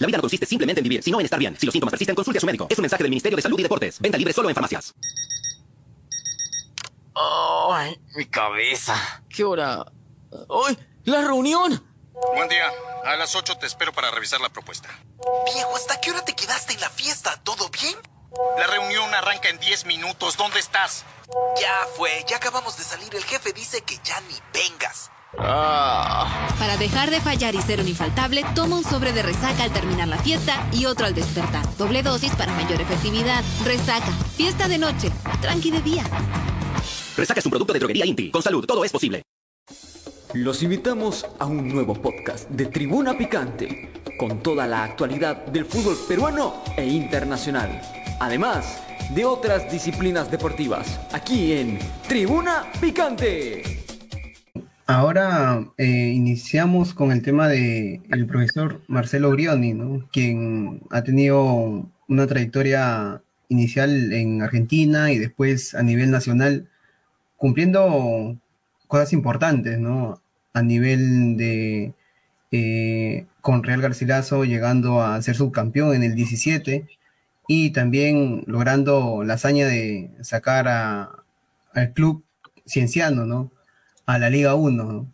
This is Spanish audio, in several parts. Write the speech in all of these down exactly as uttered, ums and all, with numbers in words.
La vida no consiste simplemente en vivir, sino en estar bien. Si los síntomas persisten, consulte a su médico. Es un mensaje del Ministerio de Salud y Deportes. Venta libre solo en farmacias. ¡Ay, mi cabeza! ¿Qué hora? ¡Ay, la reunión! Buen día. A las ocho te espero para revisar la propuesta. Viejo, ¿hasta qué hora te quedaste en la fiesta? ¿Todo bien? La reunión arranca en diez minutos. ¿Dónde estás? Ya fue. Ya acabamos de salir. El jefe dice que ya ni vengas. Ah. Para dejar de fallar y ser un infaltable, toma un sobre de resaca al terminar la fiesta y otro al despertar. Doble dosis para mayor efectividad. Resaca. Fiesta de noche. Tranqui de día. Resaca es un producto de Droguería Inti. Con salud, todo es posible. Los invitamos a un nuevo podcast de Tribuna Picante, con toda la actualidad del fútbol peruano e internacional, además de otras disciplinas deportivas, aquí en Tribuna Picante. Ahora eh, iniciamos con el tema de el profesor Marcelo Grioni, ¿no? Quien ha tenido una trayectoria inicial en Argentina y después a nivel nacional, cumpliendo cosas importantes, ¿no? A nivel de eh, con Real Garcilaso, llegando a ser subcampeón en el diecisiete y también logrando la hazaña de sacar a, al club Cienciano, ¿no? A la Liga uno, ¿no?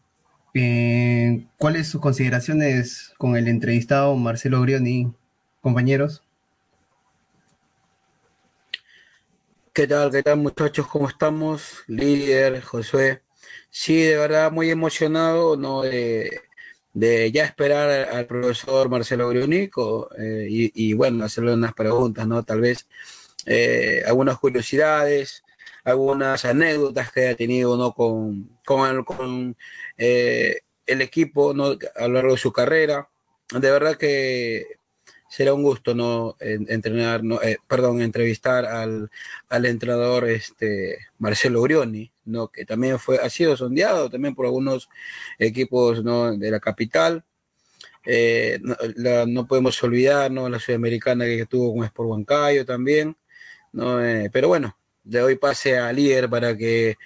Eh, ¿Cuáles sus consideraciones con el entrevistado Marcelo Grioni, compañeros? ¿Qué tal, qué tal, muchachos? ¿Cómo estamos? Líder, Josué. Sí, de verdad, muy emocionado, ¿no? De, de ya esperar al profesor Marcelo Grioni eh, y, y, bueno, hacerle unas preguntas, ¿no? Tal vez eh, algunas curiosidades, algunas anécdotas que ha tenido, ¿no? Con, con, el, con eh, el equipo, ¿no? A lo largo de su carrera. De verdad que será un gusto, ¿no? Entrenar, ¿no? Eh, perdón, entrevistar al, al entrenador este, Marcelo Grioni, ¿no? Que también fue, ha sido sondeado también por algunos equipos, ¿no? De la capital. Eh, no, la, no podemos olvidar, ¿no? La Sudamericana que tuvo con Sport Huancayo también, ¿no? Eh, pero bueno, le doy pase a Líder para que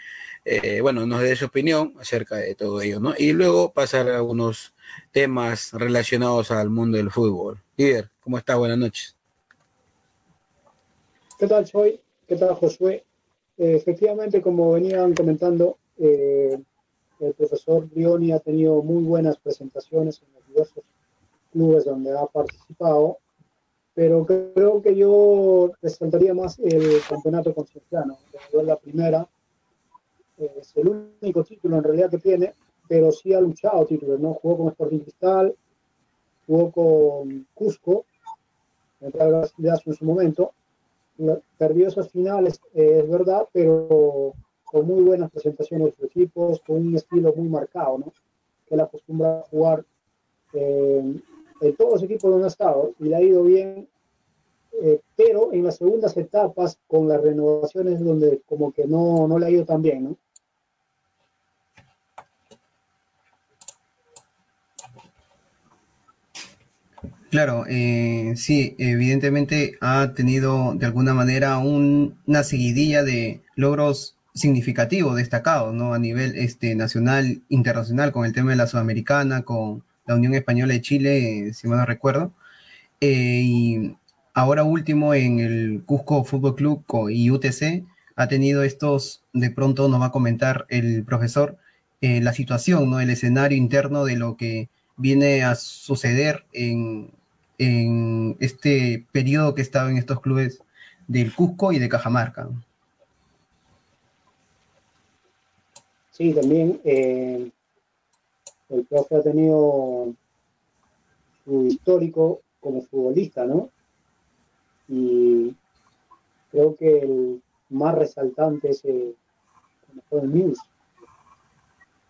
eh, bueno, nos dé su opinión acerca de todo ello, ¿no? Y luego pasar a algunos temas relacionados al mundo del fútbol. Líder, ¿cómo estás? Buenas noches. ¿Qué tal, Choy? ¿Qué tal, Josué? Eh, efectivamente, como venían comentando, eh, el profesor Grioni ha tenido muy buenas presentaciones en los diversos clubes donde ha participado, pero creo que yo resaltaría más el campeonato con Cienciano, que es la primera, eh, es el único título en realidad que tiene, pero sí ha luchado títulos, ¿no? Jugó con Sporting Cristal, jugó con Cusco, en su momento, perdió esas finales, eh, es verdad, pero con muy buenas presentaciones de sus equipos, con un estilo muy marcado, ¿no? Que él acostumbra a jugar eh, en todos los equipos donde ha estado, y le ha ido bien, eh, pero en las segundas etapas, con las renovaciones, donde como que no, no le ha ido tan bien, ¿no? Claro, eh, sí, evidentemente ha tenido de alguna manera un, una seguidilla de logros significativos, destacados, ¿no? A nivel este, nacional, internacional, con el tema de la Sudamericana, con la Unión Española de Chile, eh, si mal no recuerdo. Eh, y ahora último en el Cusco Fútbol Club y U T C ha tenido estos, de pronto nos va a comentar el profesor, eh, la situación, ¿no? El escenario interno de lo que viene a suceder en... en este periodo que he estado en estos clubes del Cusco y de Cajamarca. Sí, también eh, el profe ha tenido su histórico como futbolista, ¿no? Y creo que el más resaltante es el, el News,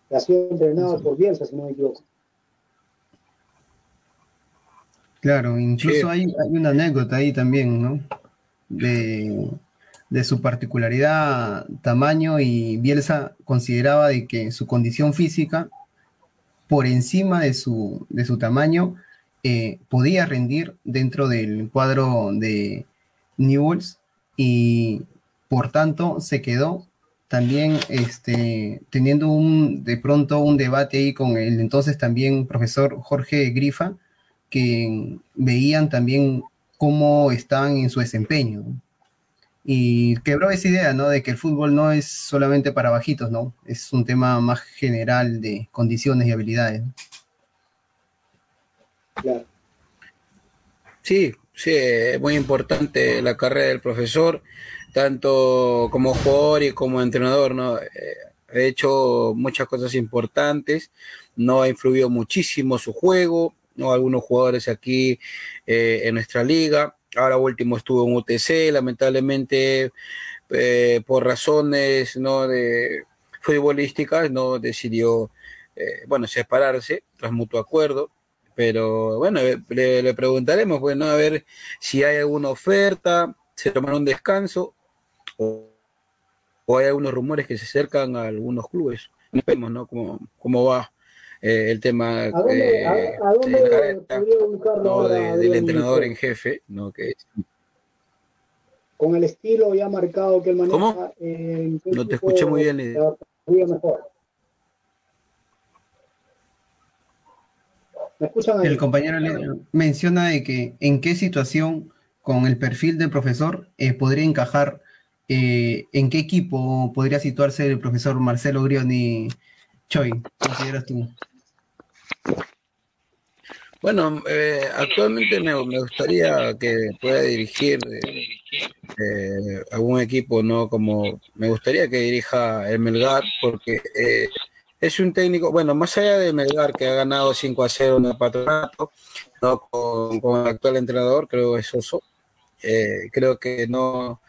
que ha sido entrenado sí. por Bielsa, si no me equivoco. Claro, incluso hay, hay una anécdota ahí también, ¿no? De, de su particularidad, tamaño, y Bielsa consideraba de que su condición física, por encima de su, de su tamaño, eh, podía rendir dentro del cuadro de Newell's, y por tanto se quedó también este, teniendo un de pronto un debate ahí con el entonces también profesor Jorge Grifa, que veían también cómo estaban en su desempeño. Y quebró esa idea, ¿no?, de que el fútbol no es solamente para bajitos, ¿no? Es un tema más general de condiciones y habilidades, ¿no? Claro. Sí, sí, es muy importante la carrera del profesor, tanto como jugador y como entrenador, ¿no? Ha hecho muchas cosas importantes, no ha influido muchísimo su juego, ¿no? Algunos jugadores aquí eh, en nuestra liga. Ahora último estuvo en U T C, lamentablemente eh, por razones no de futbolísticas no decidió eh, bueno separarse tras mutuo acuerdo, pero bueno le, le preguntaremos pues, ¿no?, a ver si hay alguna oferta, se tomaron un descanso o, o hay algunos rumores que se acercan a algunos clubes. Vemos no cómo cómo va Eh, el tema ¿A dónde, eh, a, a dónde de la, no, de, del Adrián entrenador Mico en jefe, ¿no? Que con el estilo ya marcado que él maneja. ¿Cómo? Eh, no te escuché muy bien. Le... Mejor. ¿Me escuchan ahí? El compañero le menciona de que en qué situación con el perfil del profesor eh, podría encajar, eh, en qué equipo podría situarse el profesor Marcelo Grioni. Choy, ¿consideras tú? Bueno, eh, actualmente me, me gustaría que pueda dirigir eh, eh, algún equipo, ¿no? Como me gustaría que dirija el Melgar, porque eh, es un técnico, bueno, más allá de Melgar, que ha ganado cinco a cero en el patronato, ¿no? Con, con el actual entrenador, creo que es Sucho, eh, creo que no,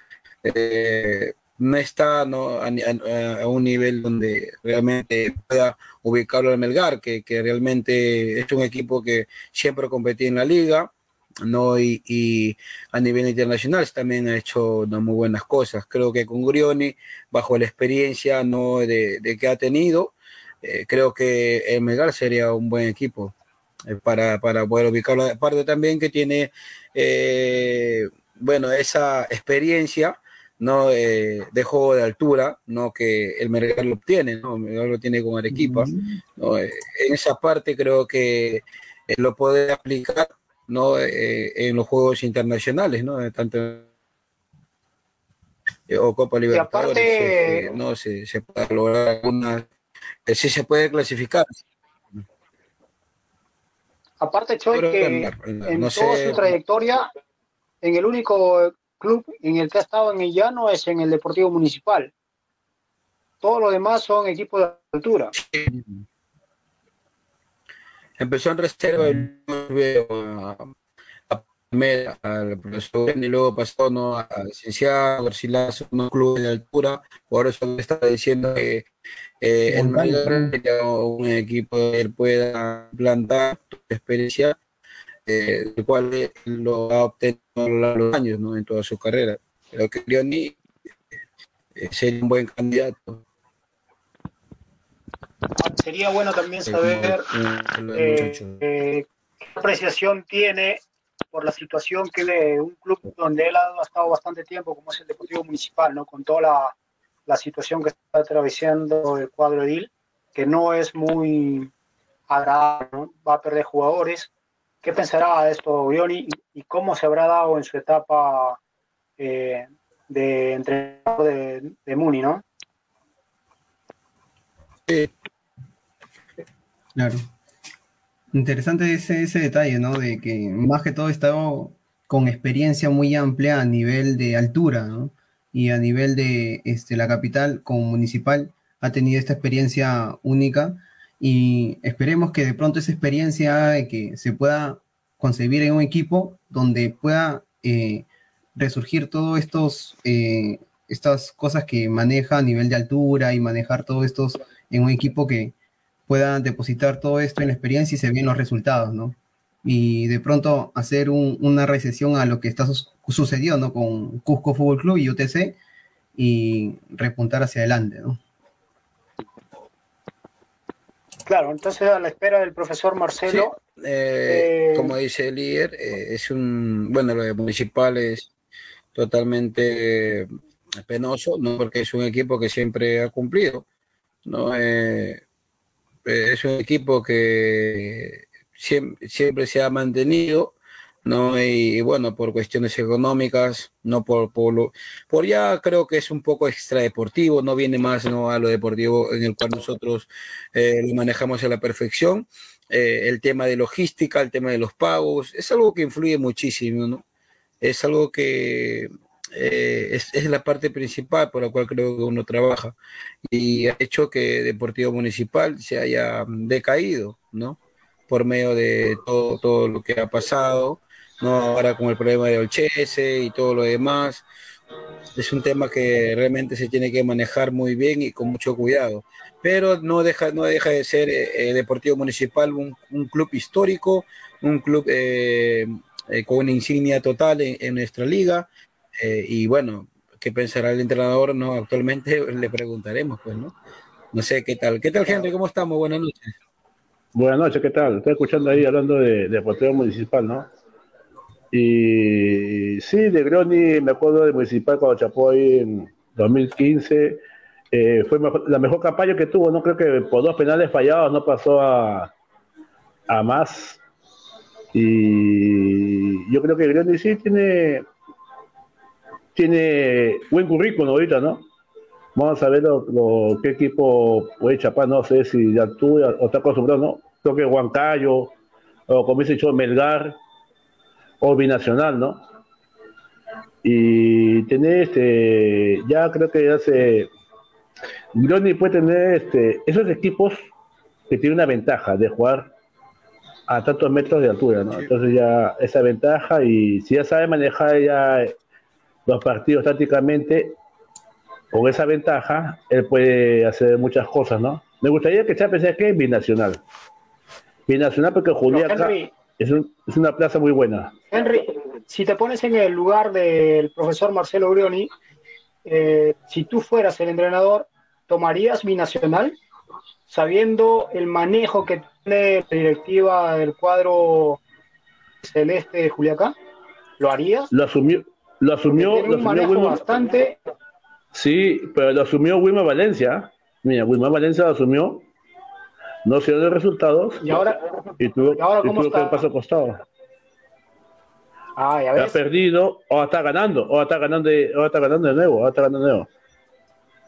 eh, no está no, a, a, a un nivel donde realmente pueda ubicarlo al Melgar, que, que realmente es un equipo que siempre competía en la liga, ¿no? Y, y a nivel internacional también ha hecho no, muy buenas cosas. Creo que con Grioni, bajo la experiencia no de, de que ha tenido, eh, creo que el Melgar sería un buen equipo eh, para, para poder ubicarlo. Aparte también que tiene eh, bueno, esa experiencia no eh, de juego de altura, no que el Melgar lo obtiene, no el Melgar lo tiene con Arequipa, ¿no? Eh, en esa parte creo que eh, lo puede aplicar, no eh, en los juegos internacionales, no tanto eh, o Copa Libertadores, aparte... eh, no se, se puede lograr alguna, eh, sí se puede clasificar. Aparte, Choy, pero, que en, en, en no toda sé, su trayectoria, en el único club en el que ha estado en el llano es en el Deportivo Municipal. Todos los demás son equipos de altura. Sí. Empezó en reserva y luego a primera al profesor y luego pasó no a Cienciano, Garcilaso, unos clubes de altura. Por eso me está diciendo que eh, el mayor un equipo que él pueda plantar tu experiencia, Eh, el cual lo ha obtenido a lo largo de los años, ¿no? En toda su carrera. Creo que Grioni eh, sería un buen candidato. Sería bueno también saber eh, eh, qué apreciación tiene por la situación que de un club donde él ha estado bastante tiempo, como es el Deportivo Municipal, ¿no? Con toda la, la situación que está atravesando el cuadro edil, que no es muy agradable, ¿no? Va a perder jugadores. ¿Qué pensará de esto Grioni y cómo se habrá dado en su etapa eh, de entrenador de, de Muni, no? Sí. Claro. Interesante ese, ese detalle, ¿no? De que más que todo he estado con experiencia muy amplia a nivel de altura, ¿no? Y a nivel de este, la capital como Municipal ha tenido esta experiencia única. Y esperemos que de pronto esa experiencia de que se pueda concebir en un equipo donde pueda eh, resurgir todos estos eh, estas cosas que maneja a nivel de altura y manejar todos estos en un equipo que pueda depositar todo esto en la experiencia y se vean los resultados, ¿no? Y de pronto hacer un, una recesión a lo que está su- sucediendo con Cusco Fútbol Club y U T C y repuntar hacia adelante, ¿no? Claro, entonces a la espera del profesor Marcelo. Sí, eh, eh... como dice el líder, eh, es un, bueno, lo de Municipal es totalmente eh, penoso, ¿no? Porque es un equipo que siempre ha cumplido, ¿no? Eh, eh, es un equipo que siempre, siempre se ha mantenido, ¿no? Y bueno, por cuestiones económicas, no por, por lo, por ya creo que es un poco extradeportivo, no viene más, ¿no?, a lo deportivo, en el cual nosotros eh, lo manejamos a la perfección. Eh, el tema de logística, el tema de los pagos, es algo que influye muchísimo, ¿no? Es algo que eh, es, es la parte principal por la cual creo que uno trabaja, y ha hecho que Deportivo Municipal se haya decaído, ¿no?, por medio de todo, todo lo que ha pasado, ¿no? Ahora con el problema de Olchese y todo lo demás, es un tema que realmente se tiene que manejar muy bien y con mucho cuidado, pero no deja, no deja de ser eh, Deportivo Municipal un, un club histórico, un club eh, eh, con insignia total en, en nuestra liga, eh, y bueno, ¿qué pensará el entrenador? No, actualmente le preguntaremos, pues, ¿no? No sé, ¿qué tal? ¿Qué tal, Henry? ¿Cómo estamos? Buenas noches. Buenas noches, ¿qué tal? Estoy escuchando ahí hablando de, de Deportivo Municipal, ¿no? Y sí, de Grioni, me acuerdo de Municipal cuando chapó ahí en dos mil quince. Eh, fue mejor, la mejor campaña que tuvo, ¿no? Creo que por dos penales fallados no pasó a, a más. Y yo creo que Grioni sí tiene, tiene buen currículum ahorita, ¿no? Vamos a ver lo, lo, qué equipo puede chapar, no sé si ya tú ya, o está acostumbrado, ¿no? Creo que Huancayo, o como dice yo, Melgar, o Binacional, ¿no? Y tener este, ya creo que ya se... Grioni puede tener este, esos equipos que tienen una ventaja de jugar a tantos metros de altura, ¿no? Entonces ya esa ventaja, y si ya sabe manejar ya los partidos tácticamente... Con esa ventaja, él puede hacer muchas cosas, ¿no? Me gustaría que Chapes sea que Binacional. Binacional porque Juliaca es, un, es una plaza muy buena. Henry, si te pones en el lugar del profesor Marcelo Grioni, eh, si tú fueras el entrenador, ¿tomarías Binacional? Sabiendo el manejo que tiene la directiva del cuadro celeste de Juliaca, ¿lo harías? Lo asumió, lo asumió, tiene un lo asumió manejo bastante... Sí, pero lo asumió Wilmar Valencia. Mira, Wilmar Valencia lo asumió. No se dio resultados. Y ahora, y tuvo, ¿y ahora cómo y tuvo está? Que pasó costado. Ah, ya ves. Ha perdido, o está ganando, o está ganando, o está ganando de nuevo, o está ganando de nuevo.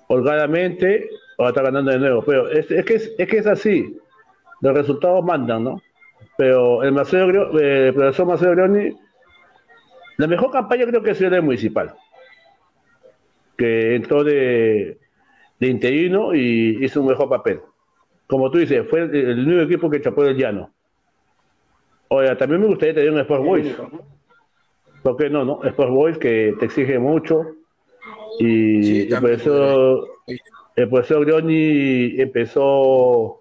Holgadamente, o está ganando de nuevo. Pero es, es que es, es que es así. Los resultados mandan, ¿no? Pero el Marcelo, el profesor Marcelo Grioni, la mejor campaña creo que es el Municipal, que entró de, de interino y hizo un mejor papel. Como tú dices, fue el, el único equipo que chapó el llano. Ahora, también me gustaría tener un Sport Boys. ¿Por qué no, no? Sport Boys que te exige mucho. Y, sí, y por eso el profesor Grioni empezó,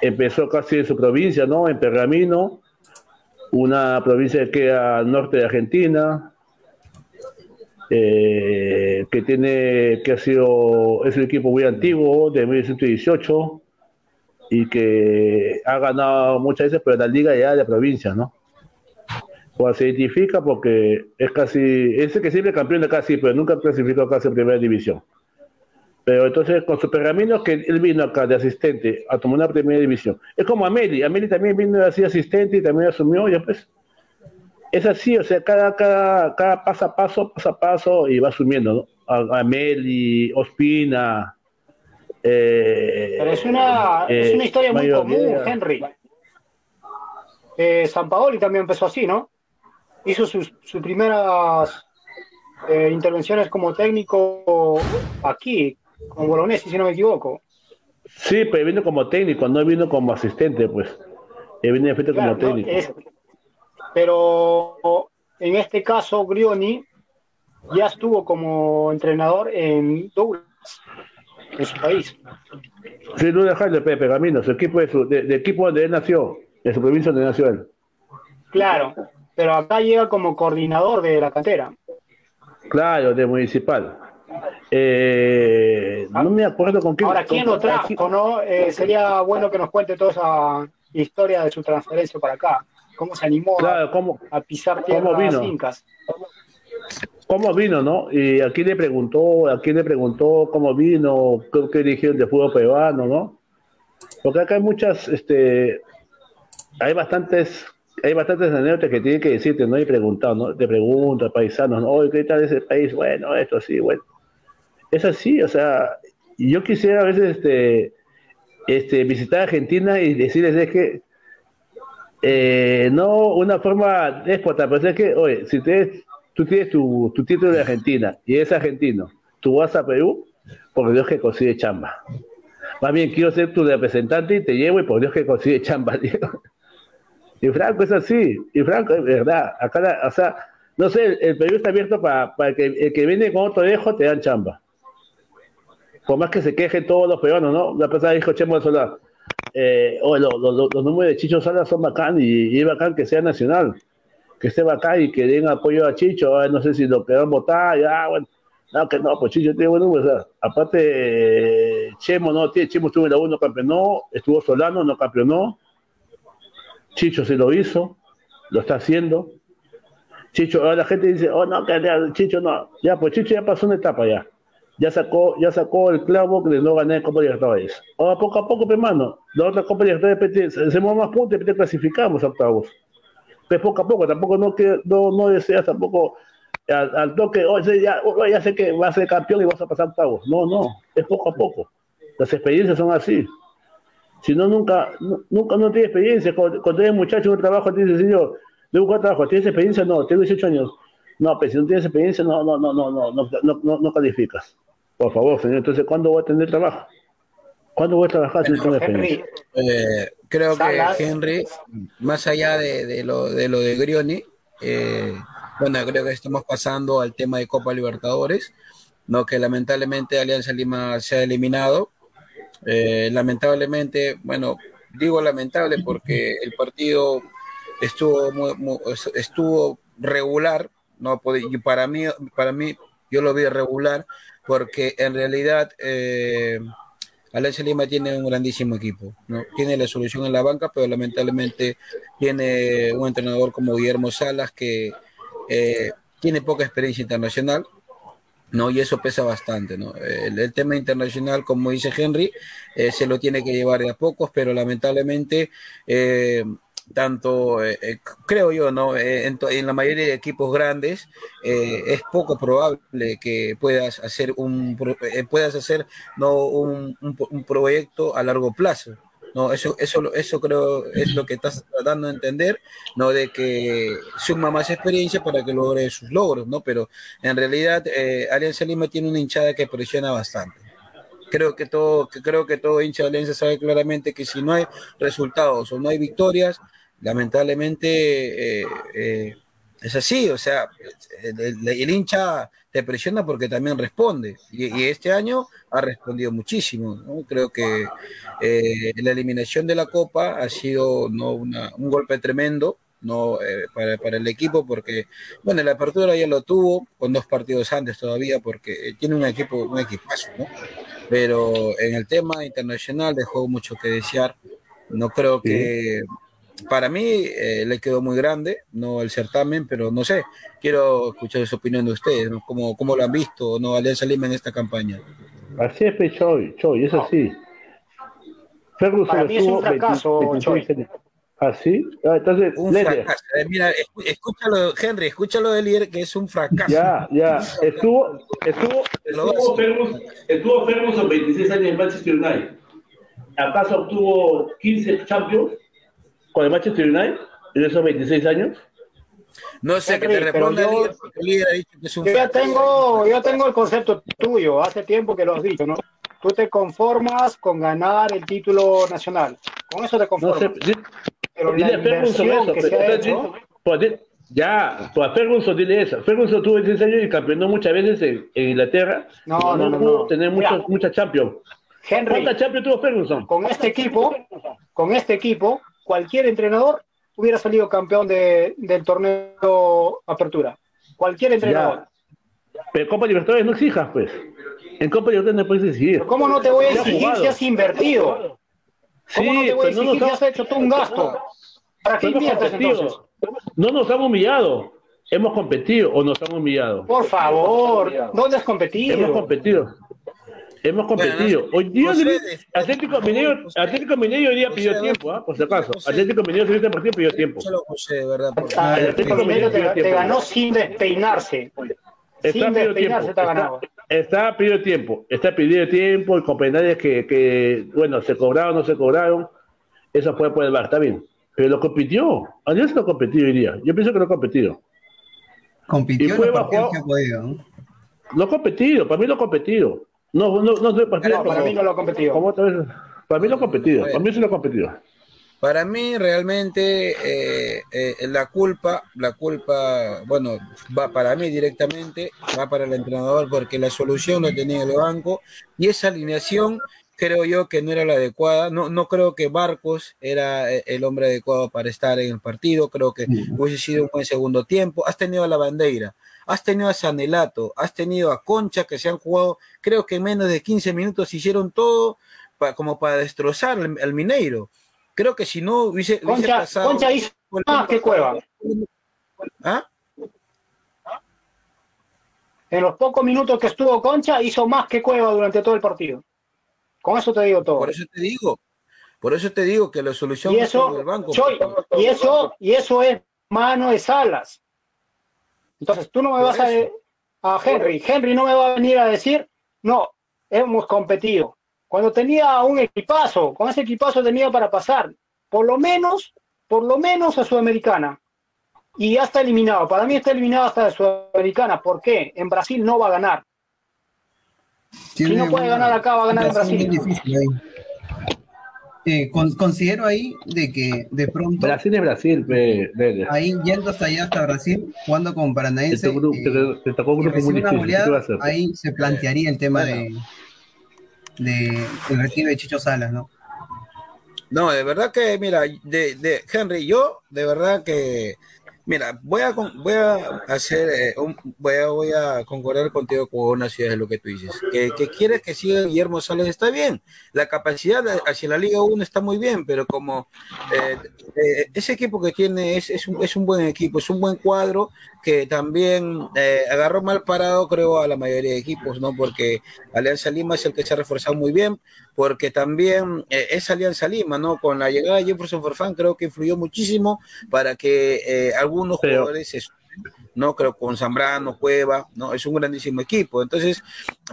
empezó casi en su provincia, ¿no? En Pergamino, una provincia que queda al norte de Argentina. Eh, que tiene, que ha sido, es un equipo muy antiguo, de mil novecientos dieciocho, y que ha ganado muchas veces, pero en la liga ya de la provincia, ¿no? Pues se identifica porque es casi, es el que siempre campeón de casi, pero nunca clasificó casi en primera división. Pero entonces, con sus pergaminos, que él vino acá de asistente a tomar una primera división. Es como Ameli, Ameli también vino así asistente y también asumió, ya pues. Es así, o sea, cada, cada, cada paso a paso, paso a paso, y va subiendo, ¿no? A Meli, Ospina. Eh, Pero es una, eh, es una historia muy común, Henry. Eh, Sampaoli también empezó así, ¿no? Hizo sus, sus primeras eh, intervenciones como técnico aquí, con Bolognesi, si no me equivoco. Sí, pero vino como técnico, no vino como asistente, pues. Él vino de frente claro, como técnico. No, es... Pero en este caso, Grioni ya estuvo como entrenador en Douglas, en su país. Sin duda, Jaime Pepe Camino, su equipo, de, su, de, de equipo donde él nació, de su provincia donde nació él. Claro, pero acá llega como coordinador de la cantera. Claro, de Municipal. Eh, no me acuerdo con quién. Ahora, ¿quién lo trajo? ¿No? Eh, sería bueno que nos cuente toda esa historia de su transferencia para acá. Cómo se animó claro, a, cómo, a pisar tierra a las incas. Cómo vino, ¿no? Y a quién le preguntó, a quién le preguntó cómo vino, qué, qué dirigieron de fútbol peruano, ¿no? Porque acá hay muchas, este, hay bastantes hay bastantes anécdotas que tienen que decirte, ¿no? Y preguntar, ¿no? Te preguntan paisanos, ¿no? ¿Qué tal es el país? Bueno, esto sí, bueno. Es así, o sea, yo quisiera a veces este, este, visitar Argentina y decirles es que eh, no una forma déspota, pero es que, oye, si te, tú tienes tu, tu título de Argentina y eres argentino, tú vas a Perú, por Dios que consigue chamba. Más bien, quiero ser tu representante y te llevo y por Dios que consigue chamba, tío. Y Franco, es así. Y Franco, es verdad. Acá, la, o sea, no sé, el, el Perú está abierto para, para que el que viene con otro viejo te dan chamba. Por más que se quejen todos los peruanos, ¿no? La pasada dijo Chemo del Solar. Eh, oh, lo, lo, lo, los números de Chicho Salas son bacán y, y es bacán que sea nacional. Que esté bacán y que den apoyo a Chicho. Ay, no sé si lo quedan votar, ya, bueno. No, que no, pues Chicho tiene buen número. O sea, aparte, eh, Chemo, no, tío, Chemo estuvo en la uno, no campeonó. Estuvo Solano, no campeonó. Chicho se lo hizo, lo está haciendo. Chicho, ahora la gente dice, oh, no, que Chicho no. Ya, pues Chicho ya pasó una etapa ya. Ya sacó, ya sacó el clavo de no ganar Copa Libertadores. Ahora poco a poco, hermano, la otra Copa Libertadores hacemos más puntos y clasificamos a octavos. Pues poco a poco, tampoco no, que, no, no deseas tampoco al, al toque, oh, ya, oh, ya sé que vas a ser campeón y vas a pasar octavos. No, no, es poco a poco. Las experiencias son así. Si no, nunca, no, nunca no tiene experiencia. Cuando, cuando eres muchacho en un trabajo, te dice, señor, de un trabajo, ¿tienes experiencia? No, tengo dieciocho años. No, pero si no tienes experiencia, no, no, no, no, no, no, no, no, no calificas. Por favor, señor, entonces, ¿cuándo voy a tener trabajo? ¿Cuándo voy a trabajar si no tengo experiencia? Eh, creo Salas. Que Henry, más allá de, de, lo, de lo de Grioni, eh, bueno, creo que estamos pasando al tema de Copa Libertadores, no que lamentablemente Alianza Lima se ha eliminado. Eh, lamentablemente, bueno, digo lamentable porque el partido estuvo muy, muy, estuvo regular, no, y para mí para mí yo lo vi regular porque en realidad eh, Alianza Lima tiene un grandísimo equipo, ¿no? Tiene la solución en la banca, pero lamentablemente tiene un entrenador como Guillermo Salas que eh, tiene poca experiencia internacional. No, y eso pesa bastante, ¿no? El, el tema internacional, como dice Henry, eh, se lo tiene que llevar de a pocos, pero lamentablemente, eh, tanto, eh, eh, creo yo, ¿no? Eh, en, en la mayoría de equipos grandes, eh, es poco probable que puedas hacer un, eh, puedas hacer, ¿no? un, un, un proyecto a largo plazo. No, eso, eso, eso creo es lo que estás tratando de entender, no, de que suma más experiencia para que logre sus logros, no, pero en realidad eh, Alianza Lima tiene una hinchada que presiona bastante. Creo que todo, que creo que todo hincha de Alianza sabe claramente que si no hay resultados o no hay victorias, lamentablemente eh, eh, es así, o sea, el, el, el hincha te presiona porque también responde, y, y este año ha respondido muchísimo, ¿no? Creo que eh, la eliminación de la Copa ha sido, ¿no? Una, un golpe tremendo, ¿no? Eh, para, para el equipo, porque, bueno, la apertura ya lo tuvo, con dos partidos antes todavía, porque tiene un equipo, un equipazo, ¿no? Pero en el tema internacional dejó mucho que desear, no creo que... ¿Sí? Para mí eh, le quedó muy grande, no, el certamen, pero no sé, quiero escuchar su opinión de ustedes, ¿no? ¿Cómo, cómo lo han visto, no, Alianza Lima en esta campaña? Así es, Choy, Choy, es así. Ferguson para mí es un fracaso, Choy. ¿Así? Ah, entonces, un fracaso. Eh, mira, escúchalo, Henry, escúchalo del líder, que es un fracaso. Ya, ya, estuvo, estuvo, estuvo Ferguson, estuvo Ferguson veintiséis años en Manchester United. ¿Acaso obtuvo quince Champions? Con el Manchester United, en esos veintiséis años. No sé, Henry, que te responda yo, el líder ha dicho que es un... Yo ya tengo, yo tengo el concepto tuyo, hace tiempo que lo has dicho, ¿no? Tú te conformas con ganar el título nacional. Con eso te conformas. No sé, pero dile la Ferguson eso. Que pero, se ha hecho, pues, ya, pues a Ferguson dile eso. Ferguson tuvo veintiséis años y campeonó muchas veces en, en Inglaterra. No, no, no, no pudo no. tener muchos, muchas Champions. Henry, ¿cuántas Champions tuvo Ferguson? Con este equipo, con este equipo... Cualquier entrenador hubiera salido campeón de, del torneo Apertura. Cualquier entrenador. Ya. Pero Copa Libertadores no exijas, pues. En Copa Libertadores no puedes decidir. ¿Pero cómo no te voy a exigir si has invertido? ¿Cómo sí, no te voy a exigir no si ha... has hecho tú un gasto? ¿Para qué inviertes entonces? No nos han humillado. ¿Hemos competido o nos han humillado? Por favor, ¿dónde has competido? Hemos competido. hemos competido. Hoy día Atlético Mineiro, Atlético Mineiro hoy día pidió tiempo, ¿ah? Por si acaso. Atlético Mineiro en este partido pidió tiempo. Atlético Mineiro te ganó sin despeinarse. Sin despeinarse te ha ganado. Está pidiendo tiempo, está pidiendo tiempo y con penales que, que, bueno, se cobraron, no se cobraron, eso fue por el V A R, está bien. Pero lo compitió, Alianza no competió hoy día, yo pienso que no ha competido. Compitió y fue los bajo, que ha podido, ¿no? No competido, para mí lo competido. No, no, no, no, partido no como, para mí no lo ha competido. Como otra vez, para mí lo ha competido, para mí sí lo ha competido. Para mí realmente eh, eh, la culpa, la culpa, bueno, va para mí directamente, va para el entrenador porque la solución lo tenía el banco y esa alineación creo yo que no era la adecuada, no, no creo que Barcos era el hombre adecuado para estar en el partido, creo que hubiese sido un buen segundo tiempo, has tenido a la bandera. Has tenido a Sanelato, has tenido a Concha que se han jugado, creo que en menos de quince minutos hicieron todo pa, como para destrozar al Mineiro. Creo que si no hubiese, Concha, hubiese pasado... Concha hizo más ah, que Cueva. ¿Ah? En los pocos minutos que estuvo Concha, hizo más que Cueva durante todo el partido. Con eso te digo todo. Por eso te digo, por eso te digo que la solución es el banco. Soy, y, eso, y eso es mano de Salas. Entonces tú no me por vas eso. a... A Henry. Henry no me va a venir a decir, no, hemos competido. Cuando tenía un equipazo, con ese equipazo tenía para pasar, por lo menos, por lo menos a Sudamericana. Y ya está eliminado, para mí está eliminado hasta de Sudamericana. ¿Por qué? En Brasil no va a ganar. Si no puede ganar acá, va a ganar en Brasil. Difícil, ahí. Eh, con, considero ahí de que de pronto... Brasil es Brasil. Pe, pe. Ahí yendo hasta allá, hasta Brasil, jugando con Paranaense, este grupo, eh, te tocó un grupo muy difícil, goleada, ahí se plantearía el tema bueno. de... De, el retiro de Chicho Salas, ¿no? No, de verdad que, mira, de, de Henry, yo, de verdad que, mira, voy a, voy a hacer, eh, un, voy, a, voy a concordar contigo con una ciudad de lo que tú dices. Que, que quieres que siga Guillermo Salas está bien, la capacidad hacia la Liga uno está muy bien, pero como eh, eh, ese equipo que tiene es, es, un, es un buen equipo, es un buen cuadro que también eh, agarró mal parado, creo, a la mayoría de equipos, ¿no? Porque Alianza Lima es el que se ha reforzado muy bien, porque también eh, es Alianza Lima, ¿no? Con la llegada de Jefferson Farfán, creo que influyó muchísimo para que eh, algunos Pero... jugadores, eso, ¿no? Creo con Zambrano, Cueva, ¿no? Es un grandísimo equipo. Entonces,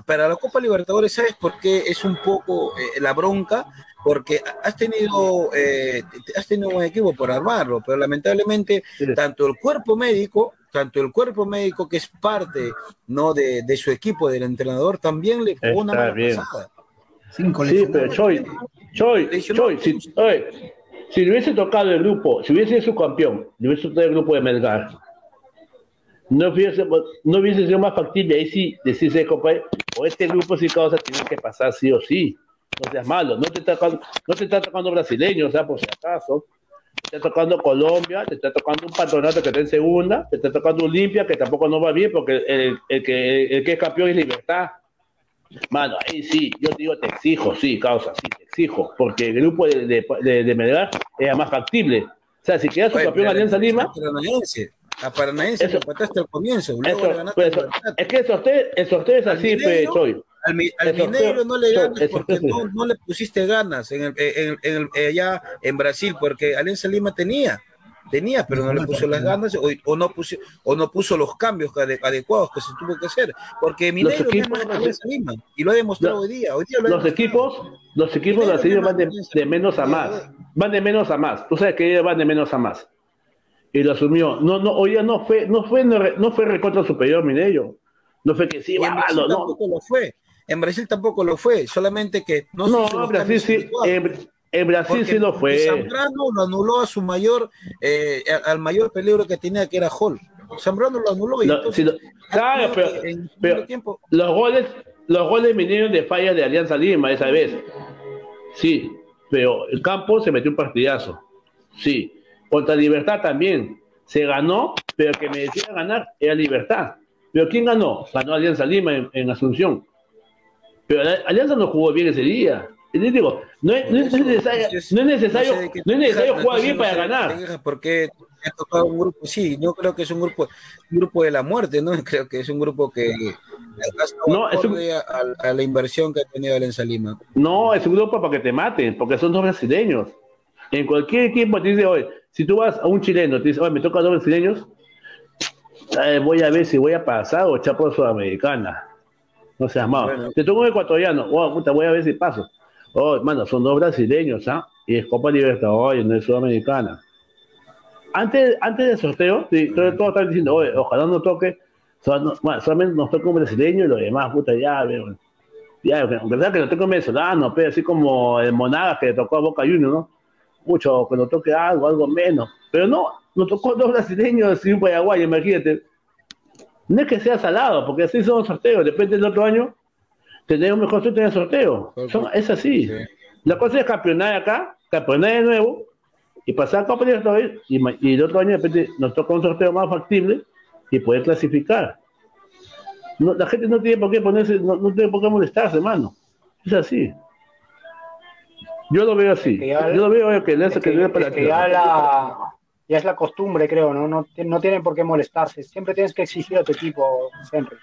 para la Copa Libertadores, ¿sabes por qué es un poco eh, la bronca? Porque has tenido, eh, has tenido un buen equipo por armarlo, pero lamentablemente, sí. tanto el cuerpo médico, tanto el cuerpo médico que es parte no de, de su equipo, del entrenador, también le jugó una mala pasada. Cinco sí, pero Choy, Choy, Choy, si, si le hubiese tocado el grupo, si hubiese sido campeón, le hubiese tocado el grupo de Melgar, no hubiese, no hubiese sido más factible ahí sí decirse, compadre, o este grupo sin causa tiene que pasar sí o sí. No seas malo, no te está tocando, no te está tocando brasileño, o sea, por si acaso. Te está tocando Colombia, te está tocando un Patronato que está en segunda, te está tocando Olimpia que tampoco no va bien porque el, el, el, que, el, el que es campeón es Libertad. Mano, ahí sí, yo te digo, te exijo, sí, causa, sí, te exijo, porque el grupo de, de, de, de Melgar era más factible. O sea, si quedas un campeón de Alianza Lima... A Paranaense eso, lo al comienzo. Luego eso, le pues, es que eso usted, eso usted es así, Mineiro, pe, Choy. Al, mi, al eso, Mineiro no le ganas eso, porque eso, no, no le pusiste ganas en el, en, en el, allá en Brasil, porque Alianza Lima tenía, tenía, pero no le puso las ganas o, o, no, puso, o no puso los cambios adecuados que se tuvo que hacer, porque Mineiro es más de Alianza Lima y lo ha demostrado no, hoy día. Hoy día lo los, equipos, los equipos los equipos van de, de menos a más, van de menos a más. Tú sabes que van de menos a más. Y lo asumió. No, no, oye, no fue, no fue, no, no fue recontra superior, Mineiro. No fue que sí, en Brasil malo, tampoco no. lo fue. En Brasil tampoco lo fue, solamente que no, no se hizo Brasil sí, en, en Brasil porque sí lo fue. Zambrano lo anuló a su mayor, eh, al mayor peligro que tenía, que era Hall. Zambrano lo anuló y no, entonces, si lo, claro, pero, en pero tiempo... los goles, los goles vinieron de fallas de Alianza Lima esa vez. Sí, pero el campo se metió un partidazo. Sí. Contra Libertad también. Se ganó, pero que me decía ganar era Libertad. ¿Pero quién ganó? Ganó Alianza Lima en, en Asunción. Pero la, Alianza no jugó bien ese día. Les digo, no es, no es necesario, no es necesario, no es necesario jugar bien para ganar. Porque ha tocado un grupo, sí, yo creo que es un grupo, un grupo de la muerte, ¿no? Creo que es un grupo que, No, es un... a, a la inversión que ha tenido Alianza Lima. No, es un grupo para que te maten, porque son dos brasileños. En cualquier equipo te dice, oye, si tú vas a un chileno, te dice, oye, me toca dos brasileños, eh, voy a ver si voy a pasar o echar por Sudamericana. No seas malo. Bueno. Te toca un ecuatoriano, oh, puta, voy a ver si paso. Oh, hermano, son dos brasileños, ¿ah? Y es Copa Libertadores, no es Sudamericana. Antes, antes del sorteo, sí, todos todo están diciendo, oye, ojalá no toque, so, no, bueno, solamente nos toque un brasileño y los demás, puta, ya, pero, ya, aunque sea que nos toque un venezolano, pero así como el Monagas que le tocó a Boca Juniors, ¿no? Mucho, que nos toque algo, algo menos. Pero no, nos tocó dos brasileños y un paraguayo, imagínate. No es que sea salado, porque así son los sorteos, después del otro año tenemos mejor suerte en el sorteo. Son, es así. Sí. La cosa es campeonar acá, campeonar de nuevo, y pasar a Copa Libertadores, y, y el otro año de repente nos toca un sorteo más factible y poder clasificar. No, la gente no tiene por qué ponerse, no, no tiene por qué molestarse, hermano. Es así. Yo lo veo así. Es que ya, yo lo veo que, es que, que, es para que ya, la, ya es la costumbre, creo, ¿no? No, no tienen por qué molestarse. Siempre tienes que exigir a tu equipo, siempre.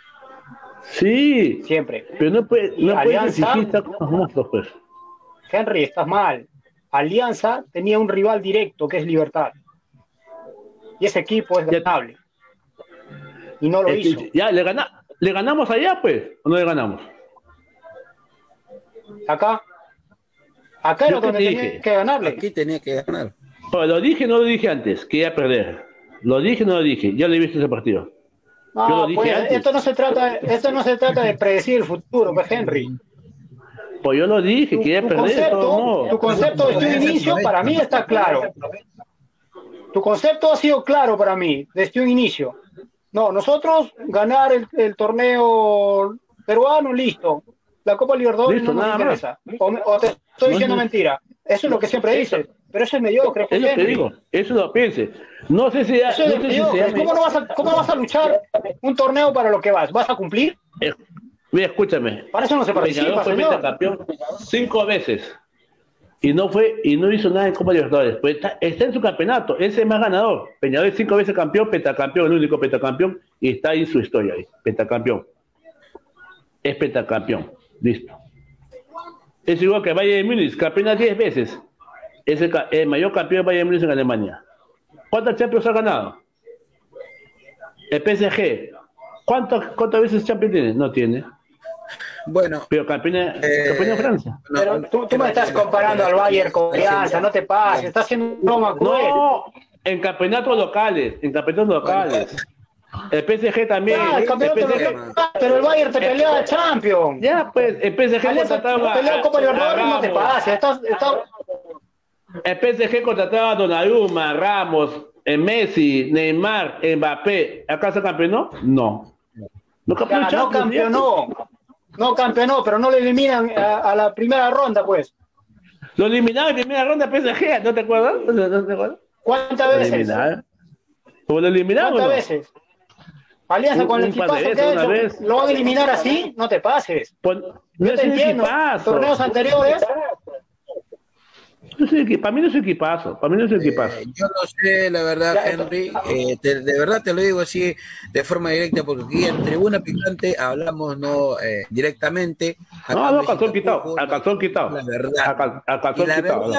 Sí. Siempre. Pero no, puede, no Alianza, puedes exigir estar con los monstruos, pues. Henry, estás mal. Alianza tenía un rival directo que es Libertad. Y ese equipo es ganable. Y no lo es, hizo. Ya, le, gana, ¿le ganamos allá, pues? ¿O no le ganamos? Acá. Acá era donde te tenía dije, que ganarle. Aquí tenía que ganar. Pero lo dije, no lo dije antes, que iba a perder. Lo dije, no lo dije. Yo le he visto ese partido. No, yo lo dije pues, antes. Esto no se trata, esto no se trata de predecir el futuro, pues, Henry. Pues yo lo dije, que iba a perder. Concepto, tu concepto desde un inicio para mí está claro. Tu concepto ha sido claro para mí desde un inicio. No, nosotros ganar el, el torneo peruano, listo. La Copa Libertadores no nos interesa. O, o te estoy diciendo no, no. mentira. Eso es lo que siempre dices. Pero eso es mediocre. Eso te digo. Eso lo piense. No sé si... Ya, eso es no sé si ya ¿Cómo, no vas a, ¿Cómo vas a luchar un torneo para lo que vas? ¿Vas a cumplir? Eh, escúchame. Para eso no se participa, señor. Campeón cinco veces. Y no fue y no hizo nada en Copa Libertadores. Pues está, está en su campeonato. Ese es más ganador. Peñarol cinco veces campeón, pentacampeón, el único pentacampeón. Y está ahí su historia. Ahí. Pentacampeón. Es pentacampeón. Listo. Es igual que Bayern de Múnich, campeona diez veces. Es el, el mayor campeón de Bayern de Múnich en Alemania. ¿Cuántas Champions ha ganado? El P S G. ¿Cuántas, cuántas veces Champions tiene? No tiene. Bueno. Pero campeona, eh, campeona de Francia. Pero tú, tú me estás comparando al Bayern con Alianza, no te pases. Estás haciendo broma cruel. No, en campeonatos locales. En campeonatos locales. El P S G también. Ya, el campeonato el P S G... local, pero el Bayern te pelea el... a Champions. Ya, pues, el P S G contrataba. Te pelea a Copa Libertadores, no te pases. Estás, estás... El P S G contrataba a Donnarumma, Ramos, Messi, Neymar, Mbappé. ¿Acá se campeonó? No. No campeonó. Ya, no campeonó. No campeonó, pero no lo eliminan a, a la primera ronda, pues. Lo eliminaron en primera ronda P S G, ¿no te acuerdas? ¿No te acuerdas? ¿Cuántas veces? ¿Cómo lo eliminaron? ¿Cuántas veces? Alianza con el equipazo que ha hecho, lo van a eliminar así, no te pases. Pues, no yo te entiendo, equipazo. Torneos anteriores. No sé, para mí no es equipazo, para mí no es equipazo. Eh, yo no sé, la verdad, Henry, eh, te, de verdad te lo digo así de forma directa, porque aquí en Tribuna Picante hablamos no eh, directamente. No, no, calzón quitado, al calzón quitado. La verdad, al calzón quitado.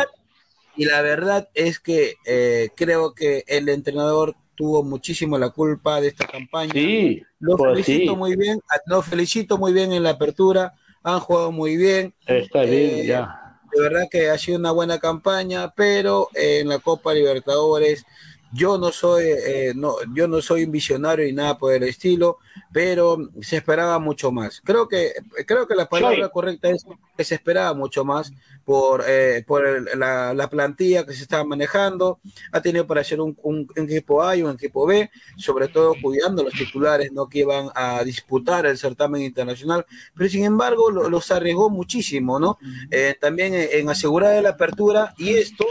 Y la verdad es que eh, creo que el entrenador tuvo muchísimo la culpa de esta campaña. Sí, lo pues felicito sí. muy bien, lo felicito muy bien en la apertura, han jugado muy bien. Está bien, eh, ya. De verdad que ha sido una buena campaña, pero eh, en la Copa Libertadores yo no soy, eh, no, yo no soy un visionario y nada por el estilo, pero se esperaba mucho más. Creo que, creo que la palabra soy. correcta es que se esperaba mucho más por, eh, por el, la, la plantilla que se estaba manejando. Ha tenido para hacer un, un, un equipo A y un equipo B, sobre todo cuidando a los titulares, no que iban a disputar el certamen internacional, pero sin embargo lo, los arriesgó muchísimo, ¿no? Eh, también en, en asegurar la apertura, y esto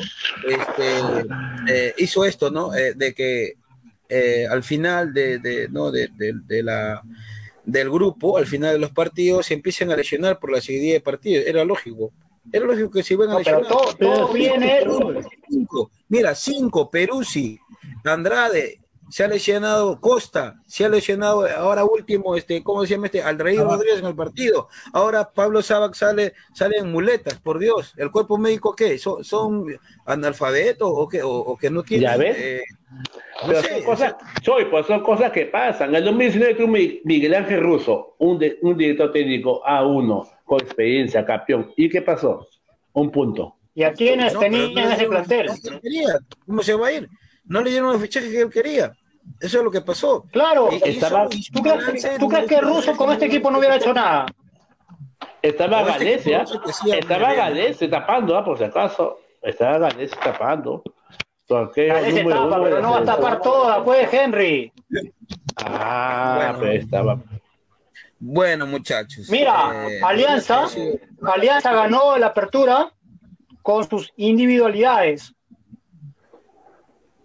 este, eh, hizo esto, ¿no? Eh, de que eh, al final de, de, ¿no? de, de, de la... del grupo, al final de los partidos se empiecen a lesionar por la seguidilla de partidos. Era lógico. Era lógico que se iban a no, lesionar. Pero todo, todo viene. Mira, cinco, Peruzzi, Andrade, se ha lesionado Costa, se ha lesionado ahora último, este, ¿cómo se llama este? Aldair Rodríguez en el partido. Ahora Pablo Sabac sale, sale en muletas, por Dios. ¿El cuerpo médico qué? ¿Son, son analfabetos o qué? O, o que no tienen... ¿Ya ves? Eh, no Pero sé, son cosas, soy, pues son cosas que pasan. En el dos mil diecinueve tuvo Miguel Ángel Russo, un, de, un director técnico A uno, con experiencia, campeón. ¿Y qué pasó? Un punto. ¿Y a quiénes no, tenían no, no, ese plantel? No quería. ¿Cómo se va a ir? No le dieron los fichajes que él quería. Eso es lo que pasó. Claro. E estaba... ¿Tú crees, ¿tú crees que Russo con este equipo no hubiera hecho nada? Estaba Galese, este estaba Galese tapando, ah, por si acaso. Estaba Galese tapando. Galese tapa, pero no va a tapar toda, pues, Henry. Ah, bueno. Pues estaba... Bueno, muchachos. Mira, eh, Alianza, eh, Alianza ganó la apertura con sus individualidades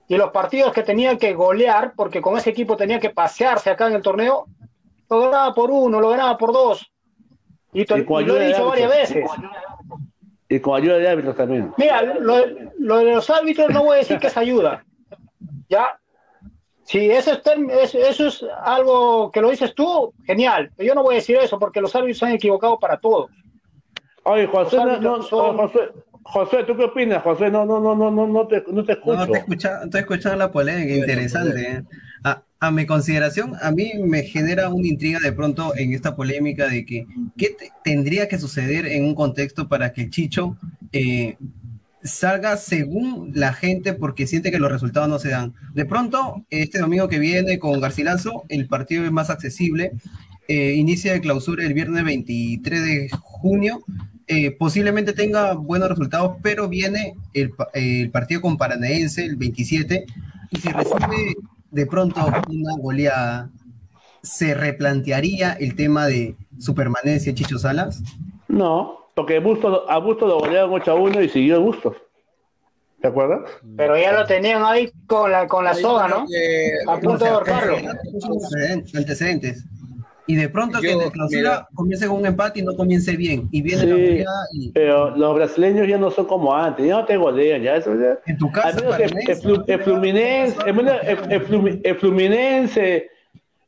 y los partidos que tenían que golear, porque con ese equipo tenían que pasearse acá en el torneo, lo ganaba por uno, lo ganaba por dos, y, y, y lo he dicho varias veces, y con ayuda de árbitros también. Mira, lo, lo de los árbitros no voy a decir que es ayuda, ya, si eso es, eso es algo que lo dices tú, genial, yo no voy a decir eso, porque los árbitros se han equivocado para todo. Oye, José, no, no, son... José, José, ¿tú qué opinas, José? No, no, no, no, no, no te, no te escucho. No, no te escucha, te he escuchado la polémica, interesante. ¿Eh? A, a mi consideración, a mí me genera una intriga de pronto en esta polémica de que qué te, tendría que suceder en un contexto para que Chicho eh, salga según la gente porque siente que los resultados no se dan. De pronto, este domingo que viene con Garcilaso, el partido es más accesible. Eh, inicia de clausura el viernes veintitrés de junio. Eh, posiblemente tenga buenos resultados, pero viene el, eh, el partido con Paranaense el veintisiete, y si recibe de pronto una goleada, ¿se replantearía el tema de su permanencia, Chicho Salas? No, porque Busto, a Busto lo golearon ocho a uno y siguió el Busto. ¿Te acuerdas? Pero ya lo tenían ahí con la, con la soga, ¿no? Eh, a punto o sea, de ahorcarlo. Antecedentes. Y de pronto yo, que en la clausura comience con un empate y no comience bien. Y viene sí, la goleada y... Pero los brasileños ya no son como antes, ya no te golean. Ya, eso, ya. En tu casa, el Fluminense, el Fluminense,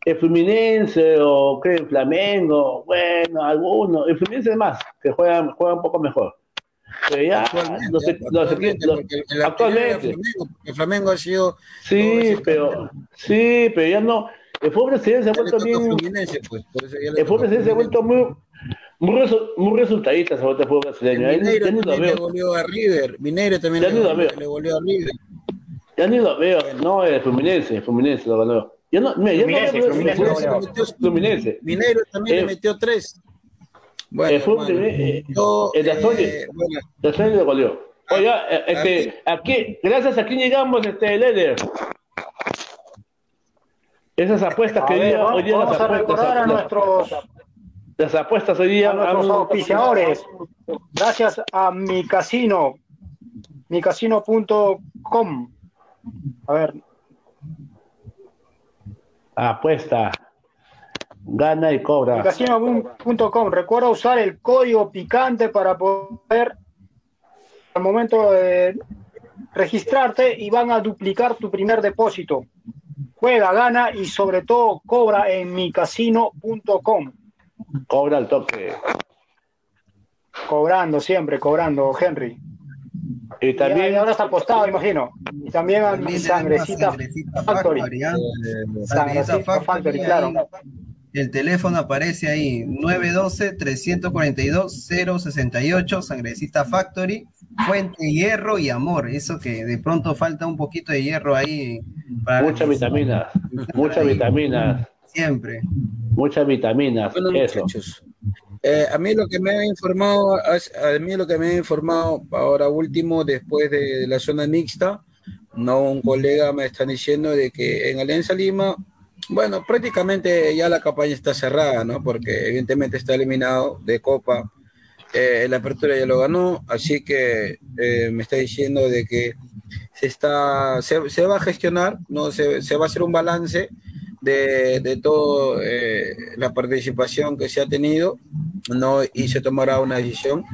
el Fluminense o creo el Flamengo, bueno, algunos, el Fluminense es más, que juegan, juegan un poco mejor. Pero ya, actualmente, los, los, actualmente, los, el, actualmente. Flamengo, el Flamengo ha sido... Sí, pero, sí, pero ya no... El fútbol brasileño se ha vuelto bien. Pues, el fútbol brasileño se ha vuelto muy, muy, resu, muy resultadista. Se ha vuelto el fútbol brasileño. El Mineiro ya, ya también le volvió a River. Mineiro también ya le, lo le volvió a River. Ya ni lo veo. No, el Fluminense. El Fluminense lo ganó. Ya no, mira, Fluminense, ya no Fluminense, Fluminense, lo metió, Fluminense. Mineiro también eh, le metió tres. Bueno, el fútbol brasileño. El The Strongest lo goleó. Oiga, este, aquí, gracias a quién llegamos, este, Leder. Esas apuestas que ver, hoy, vamos, hoy día vamos las a recordar a nuestros las apuestas hoy día a nuestros auspiciadores. Gracias a mi casino, mi casino punto com. A ver. Apuesta. Gana y cobra. mi casino punto com. Recuerda usar el código picante para poder al momento de registrarte y van a duplicar tu primer depósito. Juega, gana y sobre todo cobra en mi casino punto com. Cobra al toque. Cobrando siempre, cobrando, Henry. Y también. Y ahora está apostado, imagino. Y también a mi Sangrecita, Sangrecita Factory. Factory. Eh, Sangrecita Factory, claro. El teléfono aparece ahí: nueve uno dos, tres cuatro dos, cero seis ocho, Sangrecita Factory. Fuente hierro y amor, eso que de pronto falta un poquito de hierro ahí. Muchas vitaminas, muchas vitaminas. Siempre. Muchas vitaminas. Bueno, eso. Eh, a mí lo que me ha informado, a mí lo que me ha informado ahora último, después de, de la zona mixta, no un colega me están diciendo de que en Alianza Lima, bueno, prácticamente ya la campaña está cerrada, ¿no? Porque evidentemente está eliminado de Copa. Eh, la apertura ya lo ganó, así que eh, me está diciendo de que se está se, se va a gestionar, no se, se va a hacer un balance de, de todo eh, la participación que se ha tenido, no, y se tomará una decisión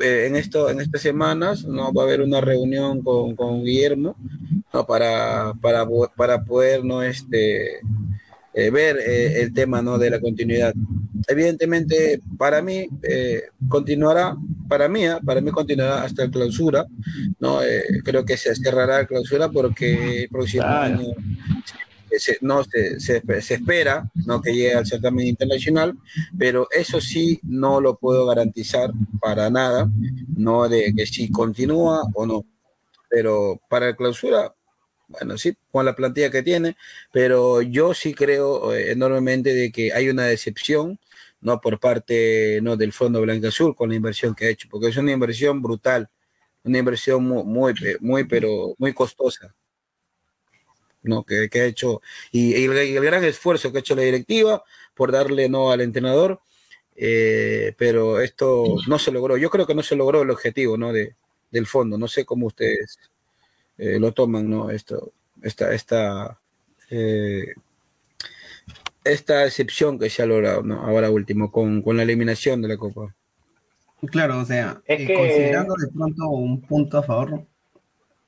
en esto en estas semanas. No va a haber una reunión con, con Guillermo no, para, para, para poder no este, eh, ver eh, el tema, ¿no?, de la continuidad. Evidentemente, para mí eh, continuará, para mí, ¿eh? para mí continuará hasta el clausura, ¿no? Eh, creo que se cerrará el clausura porque el próximo claro. año se, no, se, se, se espera, ¿no?, que llegue al certamen internacional, pero eso sí no lo puedo garantizar para nada, no de que si continúa o no. Pero para el clausura, bueno, sí, con la plantilla que tiene, pero yo sí creo enormemente de que hay una decepción, ¿no?, por parte, ¿no?, del Fondo Blanca-Azul con la inversión que ha hecho, porque es una inversión brutal, una inversión muy, muy, muy pero muy costosa, ¿no?, que, que ha hecho, y, y, el, y el gran esfuerzo que ha hecho la directiva por darle, ¿no?, al entrenador, eh, pero esto no se logró. Yo creo que no se logró el objetivo, ¿no?, de, del fondo. No sé cómo ustedes Eh, lo toman, ¿no?, esto, esta, esta, eh, esta excepción que se ha logrado, ¿no?, ahora último, con, con la eliminación de la Copa. Claro, o sea, es eh, que... considerando de pronto un punto a favor,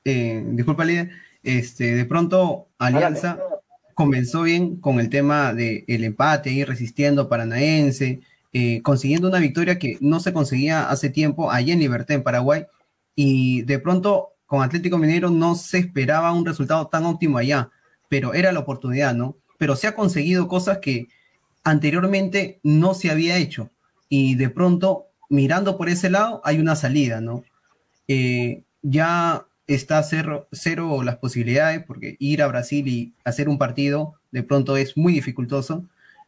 eh, disculpa, líder, este, de pronto Alianza Álame. comenzó bien con el tema del empate, ir resistiendo Paranaense, eh, consiguiendo una victoria que no se conseguía hace tiempo allá en Libertad, en Paraguay, y de pronto con Atlético Mineiro no se esperaba un resultado tan óptimo allá, pero era la oportunidad, ¿no? Pero se ha conseguido cosas que anteriormente no se había hecho, y de pronto, mirando por ese lado, hay una salida, ¿no? Eh, ya está cero, cero las posibilidades, porque ir a Brasil y hacer un partido, de pronto es muy dificultoso,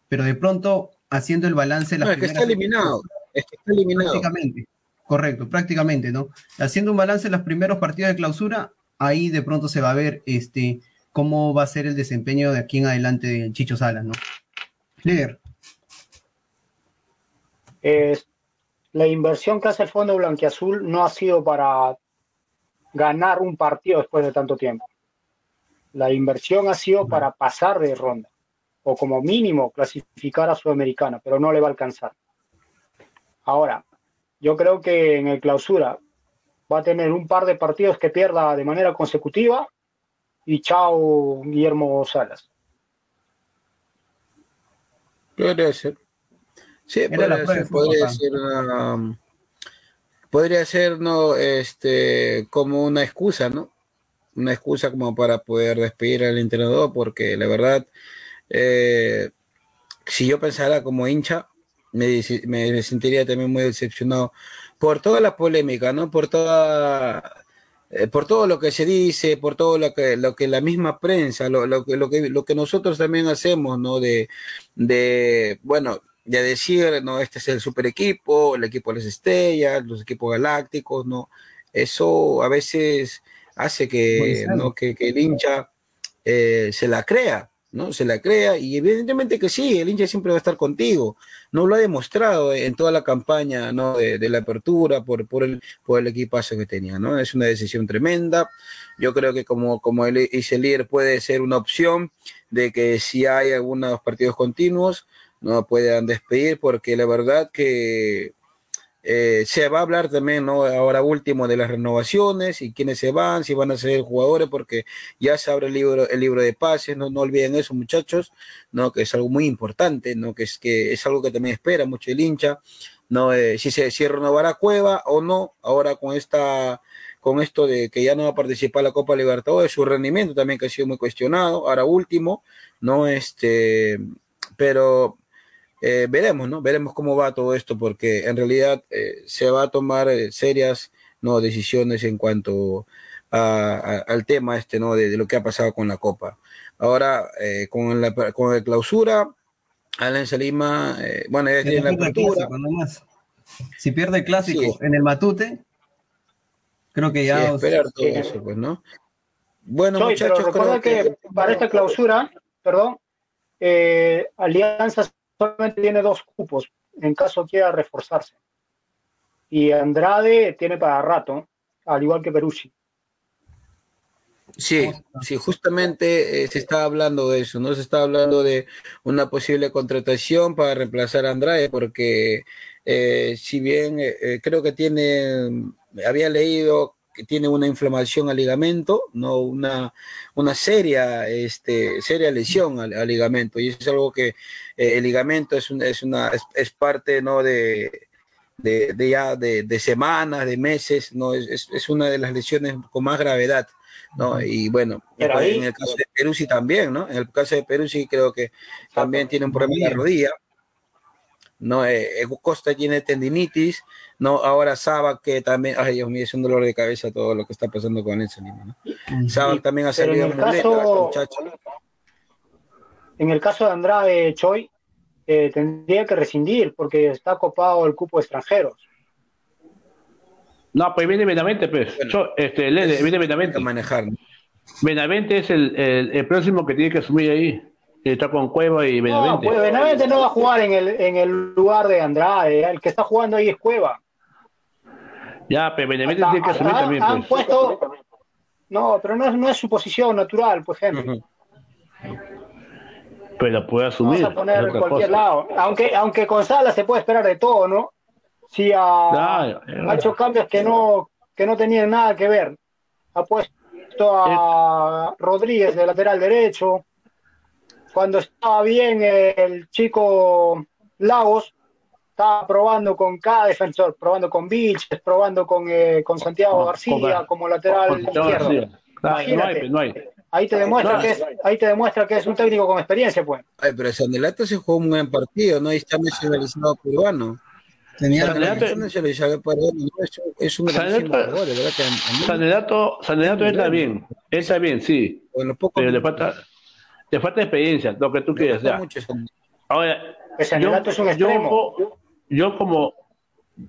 pero de pronto, haciendo el balance... No, es que está eliminado, es que está eliminado. Prácticamente. Correcto, prácticamente, ¿no? Haciendo un balance en los primeros partidos de clausura, ahí de pronto se va a ver este, cómo va a ser el desempeño de aquí en adelante de Chicho Salas, ¿no? Líder. Eh, la inversión que hace el Fondo Blanquiazul no ha sido para ganar un partido después de tanto tiempo. La inversión ha sido para pasar de ronda, o como mínimo clasificar a Sudamericana, pero no le va a alcanzar. Ahora, yo creo que en el clausura va a tener un par de partidos que pierda de manera consecutiva y chao Guillermo Salas. Podría ser. Sí, podría ser, podría ser, um, podría ser, ¿no?, este, como una excusa, ¿no? Una excusa como para poder despedir al entrenador, porque la verdad, eh, si yo pensara como hincha, Me, me, me sentiría también muy decepcionado por toda la polémica, ¿no? Por toda, eh, por todo lo que se dice, por todo lo que, lo que la misma prensa, lo, lo, lo, que, lo que nosotros también hacemos, ¿no? De, de bueno, de decir, ¿no?, este es el super equipo, el equipo de las estrellas, los equipos galácticos, ¿no? Eso a veces hace que, ¿no?, que, que el hincha eh, se la crea. ¿No? Se la crea, y evidentemente que sí, el hincha siempre va a estar contigo, no lo ha demostrado en toda la campaña, ¿no?, de, de la apertura por, por, el, por el equipazo que tenía, ¿no? Es una decisión tremenda. Yo creo que como, como el, el líder, puede ser una opción de que si hay algunos partidos continuos no puedan despedir, porque la verdad que eh, se va a hablar también, ¿no?, ahora último de las renovaciones y quiénes se van, si van a ser jugadores, porque ya se abre el libro, el libro de pases, no, no olviden eso, muchachos, ¿no?, que es algo muy importante, ¿no?, que es que es algo que también espera mucho el hincha, ¿no? Eh, si se si renovará Cueva o no, ahora con esta con esto de que ya no va a participar la Copa Libertadores, su rendimiento también que ha sido muy cuestionado, ahora último, ¿no? Este, pero Eh, veremos, ¿no? Veremos cómo va todo esto, porque en realidad eh, se va a tomar eh, serias, ¿no?, decisiones en cuanto a, a, al tema este, ¿no?, de, de lo que ha pasado con la Copa. Ahora, eh, con, la, con la clausura, Alianza Lima, eh, bueno, ya tiene la apertura. Si pierde el clásico sí. en el Matute, creo que ya... Sí, esperar todo sí. eso, pues, ¿no? Bueno, Soy, muchachos, creo que... que... Para esta clausura, perdón, eh, Alianza solamente tiene dos cupos, en caso quiera reforzarse. Y Andrade tiene para rato, al igual que Peruzzi. Sí, sí, justamente eh, se está hablando de eso, ¿no? Se está hablando de una posible contratación para reemplazar a Andrade, porque eh, si bien eh, creo que tiene, había leído que tiene una inflamación al ligamento, no una, una seria, este, seria lesión al, al ligamento, y es algo que eh, el ligamento es, un, es, una, es, es parte, ¿no?, de, de, de, ya de, de semanas, de meses, ¿no? Es, es una de las lesiones con más gravedad, ¿no? Y bueno, pero ahí, en el caso de Peruzzi también, ¿no? En el caso de Peruzzi creo que también tiene un problema en la rodilla, ¿no? Eh, Costa tiene tendinitis, ¿no? Ahora Sabac, que también, ay Dios mío, es un dolor de cabeza todo lo que está pasando con Alianza Lima, ¿no? Sí, Sabac también ha servido en el caso, muchacho. En el caso de Andrade Choi, eh, tendría que rescindir porque está copado el cupo de extranjeros. No, pues viene Benavente, pues. Bueno, Yo, este, Lede, es viene Benavente. Manejar, ¿no? Benavente es el, el, el próximo que tiene que asumir ahí. Está con Cueva y Benavente. No, pues Benavente no va a jugar en el, en el lugar de Andrade. El que está jugando ahí es Cueva. Ya, pero Benavente hasta, tiene que asumir también. Han, pues. han puesto... No, pero no es, no es su posición natural, por ejemplo. Uh-huh. Pero puede asumir. Vamos a poner en cualquier cosa. lado. Aunque, aunque con Salas se puede esperar de todo, ¿no? Sí, ha, ah, ha hecho cambios que no, que no tenían nada que ver. Ha puesto a Rodríguez de lateral derecho. Cuando estaba bien el chico Lagos, estaba probando con cada defensor, probando con Vilches, probando con, eh, con Santiago García como lateral izquierdo. Imagínate. No hay, no hay. Ahí te demuestra no, que es, ahí te demuestra que es un técnico con experiencia, pues. Ay, pero Sanelato se jugó un buen partido, ¿no? Y está nacionalizado peruano. Sanedato está bien, está bien, sí. Bueno, poco pero le falta, le falta experiencia, lo que tú quieras. Ahora, pues yo, es un yo, yo, yo como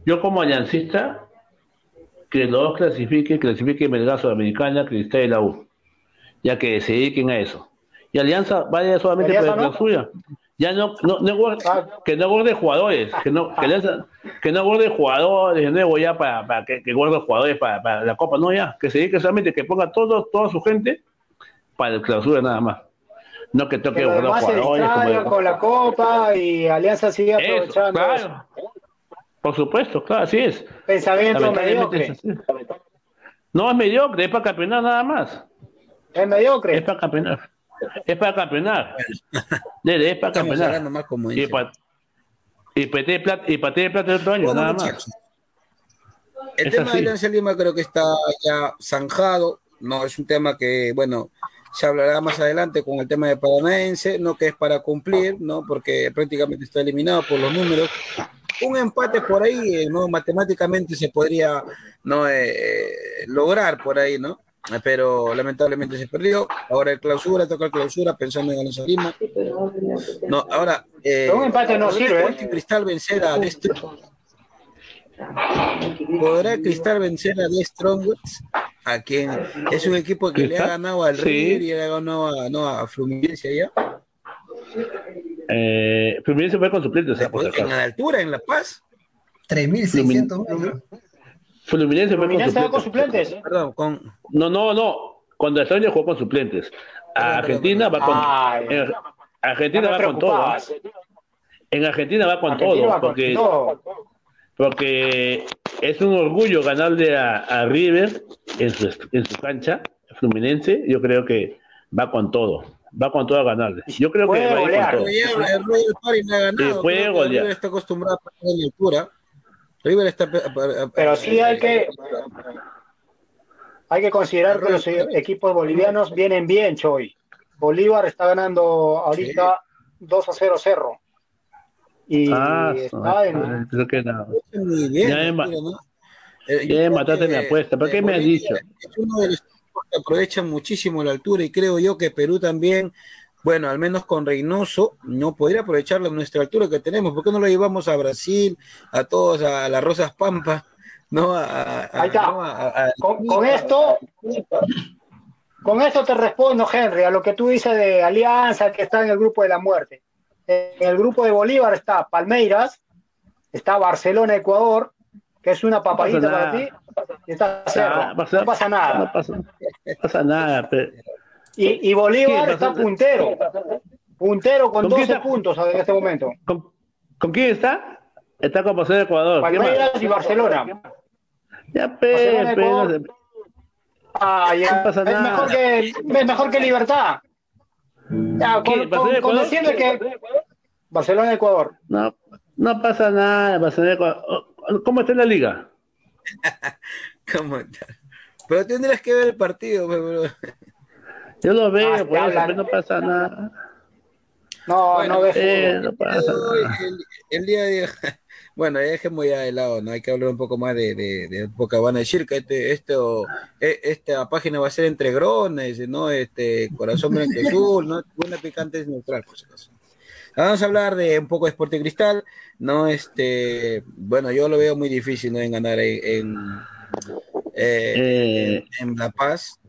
yo como aliancista, que los dos clasifiquen, clasifiquen Melgar, Sudamericana, Cristal y la U, ya que se dediquen a eso. Y Alianza vaya solamente por la suya. Ya no, no, no guarde, que no guarde jugadores, que no, que les, que no guarde jugadores de nuevo ya para, para que, que guarde jugadores para, para la Copa, no ya, que se dedique solamente, que ponga todo, toda su gente para el clausura nada más. No que toque que guardar jugadores. Se como de... con la Copa y Alianza sigue aprovechando. Eso, claro. Eso. Por supuesto, claro, así es. Pensamiento mediocre. Es así. No es mediocre, es para campeonar nada más. Es mediocre. Es para campeonar. Es para campeonar. Dele, es para campeonar. Más y para y pateé plata y pateé plata el otro año, bueno, nada muchachos. más. El es tema así. de Alianza Lima creo que está ya zanjado. No es un tema que, bueno, se hablará más adelante con el tema de Paranaense, no que es para cumplir, no, porque prácticamente está eliminado por los números. Un empate por ahí, no, matemáticamente se podría no eh, lograr por ahí, ¿no? Pero lamentablemente se perdió. Ahora el clausura, toca el clausura pensando en Alianza Lima. No, ahora eh, un empate no sirve. ¿Podrá Cristal vencer a The Strongest? ¿Podrá Cristal vencer a The Strongest? ¿A quién? Es un equipo que le ha ganado al River sí. y le ha ganado a, no, a Fluminense allá. Eh, Fluminense fue con suplentes. En la altura, en La Paz. tres mil seiscientos metros. Fluminense fue Fluminense con, suplentes. con suplentes. Perdón, con... No, no, no. Cuando España jugó con suplentes. A Argentina va con... Ay, en... Argentina va con todo. En Argentina va con Argentina todo. Va con porque... todo. Porque es un orgullo ganarle a, a River en su, en su cancha, Fluminense. Yo creo que va con todo. Va con todo a ganarle. Yo creo que va golear. Con todo. El Royal Party no ha ganado. River está acostumbrado a perder la altura. River está... Pero sí hay que hay que considerar que los equipos bolivianos vienen bien, Choy. Bolívar está ganando ahorita sí. dos a cero Cerro. Y ah, está en... Creo que no. Bien, ya me, ¿no? eh, ya me mataste mi apuesta. ¿Por qué eh, me has dicho? Es uno de los equipos que aprovechan muchísimo la altura y creo yo que Perú también... Bueno, al menos con Reynoso no podría aprovechar nuestra altura que tenemos. ¿Por qué no lo llevamos a Brasil, a todos, a las Rosas Pampas? ¿No? A, a, Ahí está. No, a, a... Con, con esto, con esto te respondo, Henry, a lo que tú dices de Alianza, que está en el grupo de la muerte. En el grupo de Bolívar está Palmeiras, está Barcelona Ecuador, que es una papayita no para ti, y está Cerro. No pasa, no pasa nada. No pasa, no pasa nada, pero... Y, y Bolívar está puntero, puntero con, ¿Con doce puntos en este momento. ¿Con, ¿con quién está? Está con Barcelona Ecuador. Palmeiras y Barcelona. Ya, pero, Barcelona, Ecuador. Ah, ya. No pasa nada. Mejor que, es mejor que Libertad. Ya, con, con, con decirle que Barcelona Ecuador. No, no pasa nada, Barcelona Ecuador. ¿Cómo está en la liga? ¿Cómo está? Pero tendrás que ver el partido, bro. Yo lo veo, ah, por eso, pero no pasa nada. No, bueno, no ves. Eh, no pasa nada. El, el día de... Bueno, ya dejemos ya de lado, ¿no? Hay que hablar un poco más de, de, de porque van a decir que este, esto, esta página va a ser entre grones, ¿no? Este, corazón blanco azul, ¿no? Buena picante es neutral, por si acaso. Vamos a hablar de un poco de Sporting Cristal, ¿no? Este, bueno, yo lo veo muy difícil, ¿no? En ganar en, en, eh, en, en La Paz.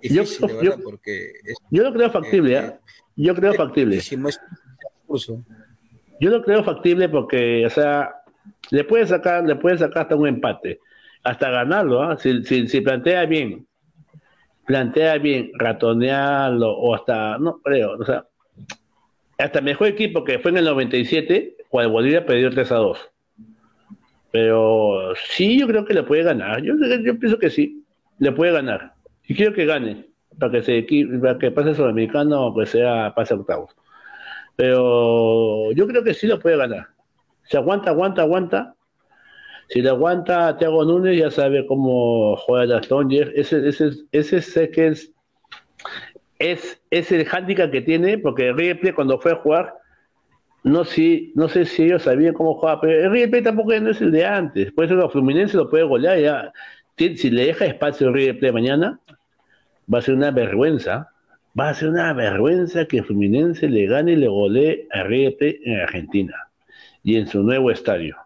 Difícil, yo, de verdad, yo, porque... Es, yo lo creo factible, ¿eh? ¿eh? Yo creo factible. Es, es, yo lo creo factible porque, o sea... Le puede sacar, le puede sacar hasta un empate, hasta ganarlo, ¿eh? si, si, si plantea bien, plantea bien, ratonearlo, o hasta, no creo, o sea, hasta el mejor equipo que fue en el noventa y siete, cuando Bolivia perdió tres a dos. Pero sí, yo creo que le puede ganar, yo, yo pienso que sí, le puede ganar, y quiero que gane, para que se para que pase Sudamericano o que sea pase octavos. Pero yo creo que sí lo puede ganar. Si aguanta, aguanta, aguanta. Si le aguanta a Thiago Núñez, ya sabe cómo juega The Strongest. Ese, ese, ese sé que es, es, es el hándicap que tiene, porque River Plate cuando fue a jugar, no, si, no sé si ellos sabían cómo jugaba, pero el River Plate tampoco no es el de antes. Por eso los Fluminense lo puede golear. Ya. Si le deja espacio a River Plate mañana, va a ser una vergüenza. Va a ser una vergüenza que Fluminense le gane y le golee a River Plate en Argentina. Y en su nuevo estadio.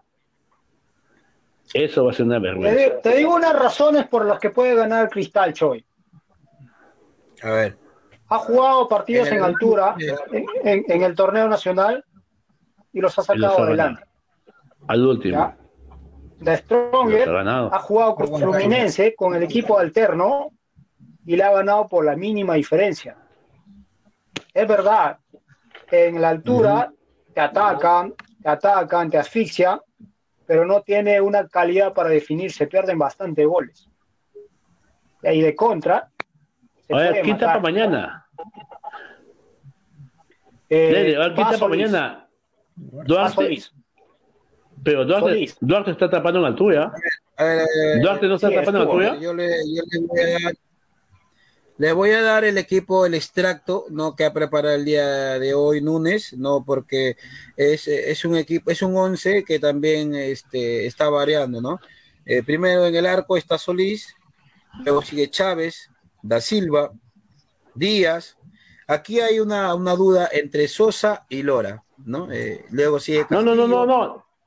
Eso va a ser una vergüenza. Te digo, te digo unas razones por las que puede ganar Cristal, Choy. A ver. Ha jugado partidos en, en el, altura en, en, en el torneo nacional y los ha sacado los ha adelante. Al último. ¿Ya? The Strongest ha, ha jugado con Fluminense, con el equipo alterno, y le ha ganado por la mínima diferencia. Es verdad. En la altura uh-huh. te atacan... te atacan, te asfixia, pero no tiene una calidad para definirse, pierden bastante goles. Y ahí de contra... A ver, quita para mañana. Eh, Lele, a ver, quita para mañana. Duarte, pero Duarte, Solís. Duarte está tapando en altura. A ver, a ver, a ver, Duarte no está sí, tapando en altura. Yo le, yo le voy a dar... Le voy a dar el equipo, el extracto, ¿no? Que ha preparado el día de hoy Núñez, ¿no? Porque es, es un equipo, es un once que también este, está variando, ¿no? Eh, primero en el arco está Solís, luego sigue Chávez, Da Silva, Díaz. Aquí hay una, una duda entre Sosa y Lora, ¿no? Eh, luego sigue Castillo, no, no, no, no,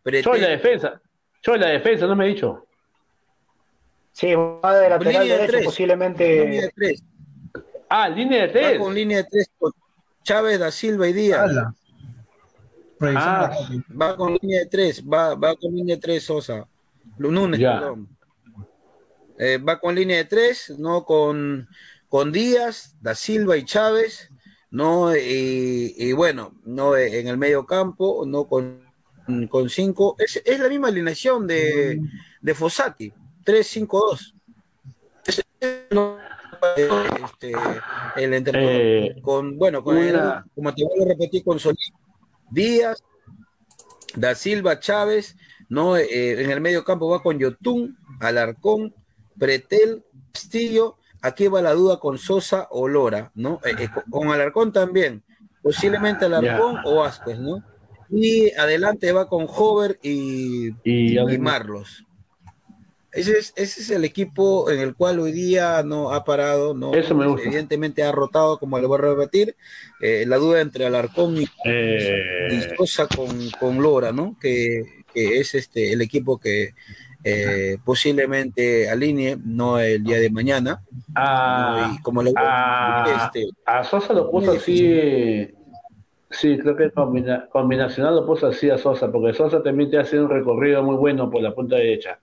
no. Soy la defensa. Soy la defensa, no me he dicho. Sí, va de lateral línea derecho, tres. Posiblemente. Línea tres. Ah, línea de tres. Va con línea de tres con Chávez, Da Silva y Díaz. Ah. Va con línea de tres, va, va con línea de tres Sosa. Núñez, yeah. perdón. Eh, va con línea de tres, no con, con Díaz, Da Silva y Chávez, no, y, y bueno, no en el medio campo, no con, con cinco. Es, es la misma alineación de, de Fossati, tres cinco dos. Es, no, Este, el eh, con bueno con una... el, como te voy a repetir con Solís, Díaz, Da Silva, Chávez, no eh, en el medio campo va con Yotún, Alarcón, Pretel, Castillo. Aquí va la duda con Sosa o Lora, no eh, eh, con Alarcón también posiblemente Alarcón ah, yeah. o Vázquez, no, y adelante va con Hover y, y, y Marlos. Ese es, ese es el equipo en el cual hoy día no ha parado, no Eso me gusta. Evidentemente ha rotado, como le voy a repetir, eh, la duda entre Alarcón y, eh... y Sosa con, con Lora, ¿no? Que, que es este el equipo que eh, posiblemente alinee, no el día de mañana. Ah, ¿no? Y como le voy a repetir, ah, este, a Sosa lo puso así, sí, creo que combina, combinacional lo puso así a Sosa, porque Sosa también te hace un recorrido muy bueno por la punta derecha.